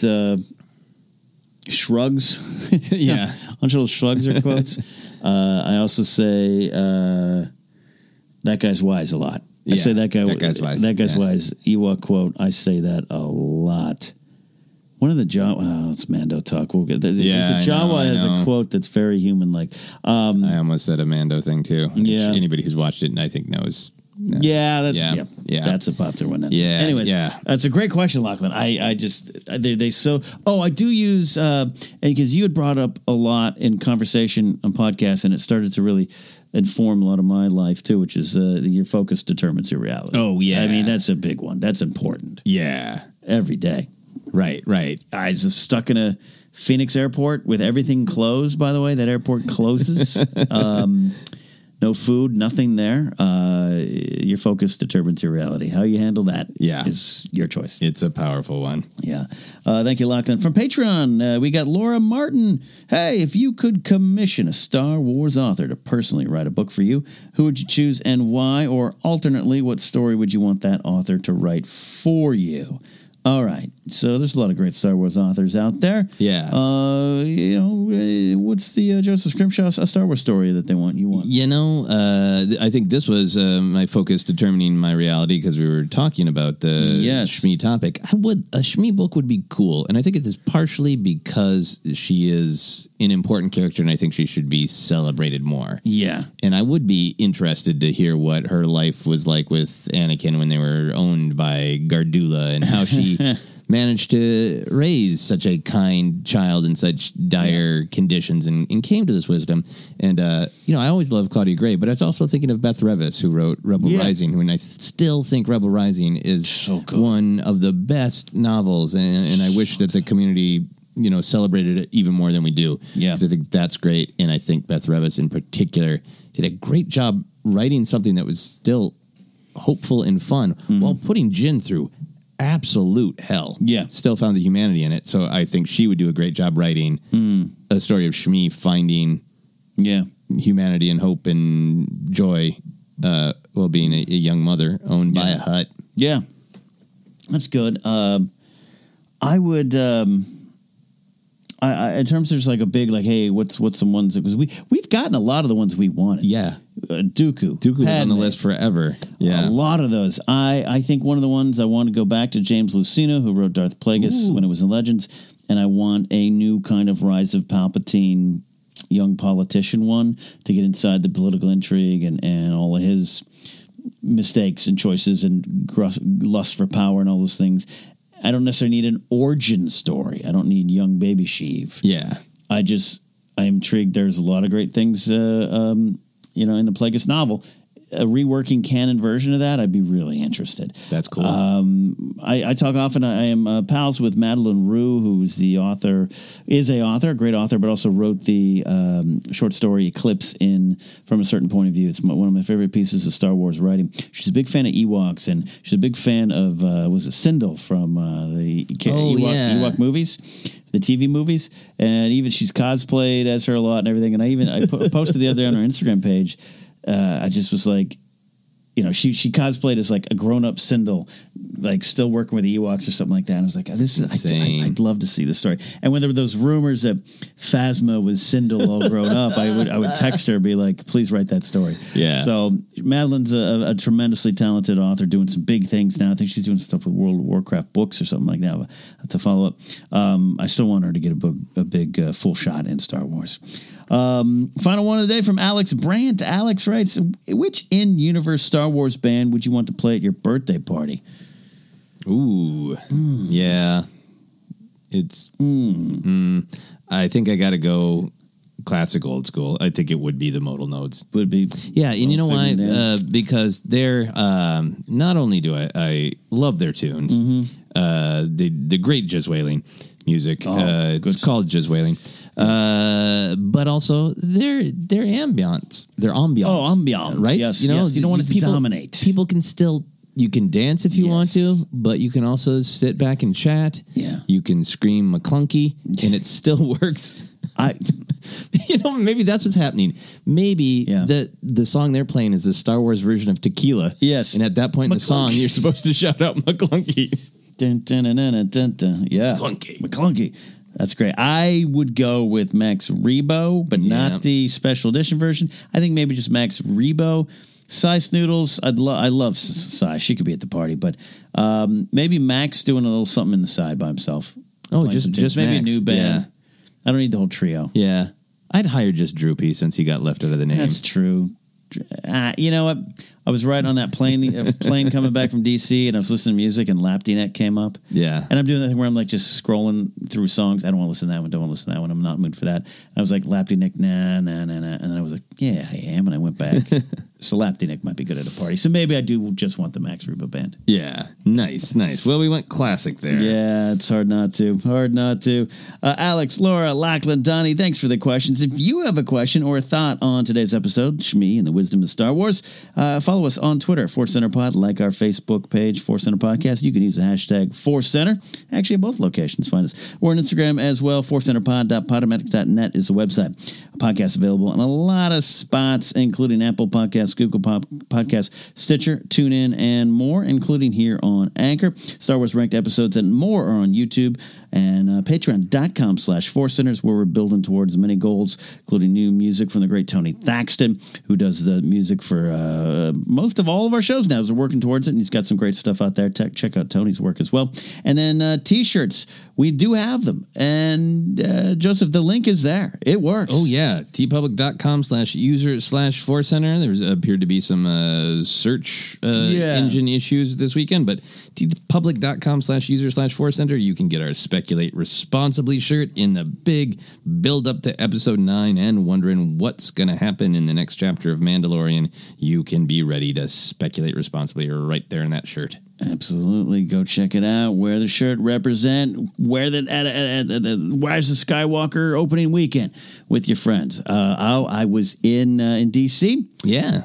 shrugs. Han Solo shrugs are quotes. I also say that guy's wise a lot. I say that guy's wise. Ewok quote. I say that a lot. One of the Jawa. Oh, it's Mando talk. We'll get that. Yeah, Jawa has a quote that's very human like. I almost said a Mando thing too. Yeah. Anybody who's watched it, I think knows. That's a popular one. Anyways, that's a great question, Lachlan. I do use and because you had brought up a lot in conversation on podcasts, and it started to really inform a lot of my life too, which is your focus determines your reality. Oh yeah, I mean that's a big one. That's important. Yeah, every day. Right. I was stuck in a Phoenix airport with everything closed. By the way, that airport closes. No food, nothing there. Your focus determines your reality. How you handle that is your choice. It's a powerful one. Yeah. Thank you, Lachlan. From Patreon, we got Laura Martin. Hey, if you could commission a Star Wars author to personally write a book for you, who would you choose and why? Or alternately, what story would you want that author to write for you? All right, so there's a lot of great Star Wars authors out there. Yeah, you know, what's the Joseph Scrimshaw Star Wars story that they want? You want? You know, I think this was my focus determining my reality because we were talking about the Shmi topic. A Shmi book would be cool, and I think it is partially because she is an important character, and I think she should be celebrated more. Yeah, and I would be interested to hear what her life was like with Anakin when they were owned by Gardula and how she. Managed to raise such a kind child in such dire conditions and came to this wisdom. And, you know, I always loved Claudia Gray, but I was also thinking of Beth Revis, who wrote Rebel Rising, who, and I still think Rebel Rising is one of the best novels. And I wish that the community, you know, celebrated it even more than we do. Yeah. Because I think that's great. And I think Beth Revis in particular did a great job writing something that was still hopeful and fun while putting Jin through absolute hell. Yeah. Still found the humanity in it. So I think she would do a great job writing a story of Shmi finding humanity and hope and joy while being a young mother owned by a hut. Yeah. That's good. I would... I in terms of just like a big, like, hey, what's some ones that because we've gotten a lot of the ones we wanted. Yeah. Dooku was on the list forever. Yeah. A lot of those. I think one of the ones I want to go back to James Luceno, who wrote Darth Plagueis when it was in Legends. And I want a new kind of Rise of Palpatine young politician one to get inside the political intrigue and all of his mistakes and choices and lust for power and all those things. I don't necessarily need an origin story. I don't need young baby Sheev. Yeah. I'm intrigued. There's a lot of great things, you know, in the Plagueis novel. a reworking canon version of that, I'd be really interested. That's cool. I talk often. I am pals with Madeline Rue, who's the author, great author, but also wrote the short story Eclipse in From a Certain Point of View. It's one of my favorite pieces of Star Wars writing. She's a big fan of Ewoks, and she's a big fan of was it Sindel from the Ewok movies. The TV movies, and even she's cosplayed as her a lot and everything. And I posted the other day on her Instagram page. I just was like, you know, she cosplayed as like a grown up Sindel, like still working with the Ewoks or something like that. And I was like, oh, this is insane. I'd love to see this story. And when there were those rumors that Phasma was Sindel all grown up, I would text her and be like, please write that story. Yeah. So Madeline's a tremendously talented author doing some big things now. I think she's doing stuff with World of Warcraft books or something like that to follow up. I still want her to get a big full shot in Star Wars. Final one of the day from Alex Brandt. Alex writes, which in-universe Star Wars band would you want to play at your birthday party? Ooh. Mm. Yeah. It's... Mm. Mm, I think I got to go classic old school. I think it would be the modal notes. Would be. Yeah, and you know why? Because they're... not only do I love their tunes, mm-hmm. the great Jizwaling music. Oh, it's called Jizwaling. But also their ambiance, ambiance, right? Yes, you know, yes. You don't want to dominate. People can still, you can dance if you want to, but you can also sit back and chat. Yeah. You can scream McClunky and it still works. You know, maybe that's what's happening. Maybe the song they're playing is the Star Wars version of Tequila. Yes. And at that point in the song, you're supposed to shout out McClunky. Dun, dun, dun, dun, dun, dun. Yeah. McClunky. That's great. I would go with Max Rebo, but not the special edition version. I think maybe just Max Rebo. Cy Snoodles, I love Cy. She could be at the party, but maybe Max doing a little something in the side by himself. Oh, just maybe Max. A new band. Yeah. I don't need the whole trio. Yeah. I'd hire just Droopy since he got left out of the name. That's true. You know what? I was right on that plane coming back from DC, and I was listening to music, and Lapdinet came up. Yeah. And I'm doing that thing where I'm like just scrolling through songs. I don't want to listen to that one. Don't want to listen to that one. I'm not in the mood for that. And I was like, Lapdinet, nah. And then I was like, yeah, I am. And I went back. So Lapdinet might be good at a party. So maybe I do just want the Max Rebo band. Yeah. Nice. Well, we went classic there. Yeah, it's hard not to. Alex, Laura, Lachlan, Donnie, thanks for the questions. If you have a question or a thought on today's episode, Shmi and the Wisdom of Star Wars, follow us on Twitter, 4 Center Pod, like our Facebook page, 4 Center Podcast. You can use the hashtag 4 Center. Actually, in both locations, find us. We're on Instagram as well. 4centerpod.podomatic.net is the website. Podcast available in a lot of spots, including Apple Podcasts, Google Podcasts, Stitcher, TuneIn, and more, including here on Anchor. Star Wars ranked episodes and more are on YouTube and patreon.com/4centers, where we're building towards many goals, including new music from the great Tony Thaxton, who does the music for most of all of our shows now. We're working towards it, and he's got some great stuff out there. Check out Tony's work as well. And then T-shirts. We do have them. And Joseph, the link is there. It works. Oh, yeah. tpublic.com/user/4center. There's appeared to be some search engine issues this weekend, but tpublic.com/user/4center. You can get our Speculate Responsibly shirt in the big build up to episode 9 and wondering what's going to happen in the next chapter of Mandalorian. You can be ready to speculate responsibly right there in that shirt. Absolutely. Go check it out. Wear the shirt, represent, wear that at Rise of Skywalker opening weekend with your friends. I was in DC. Yeah.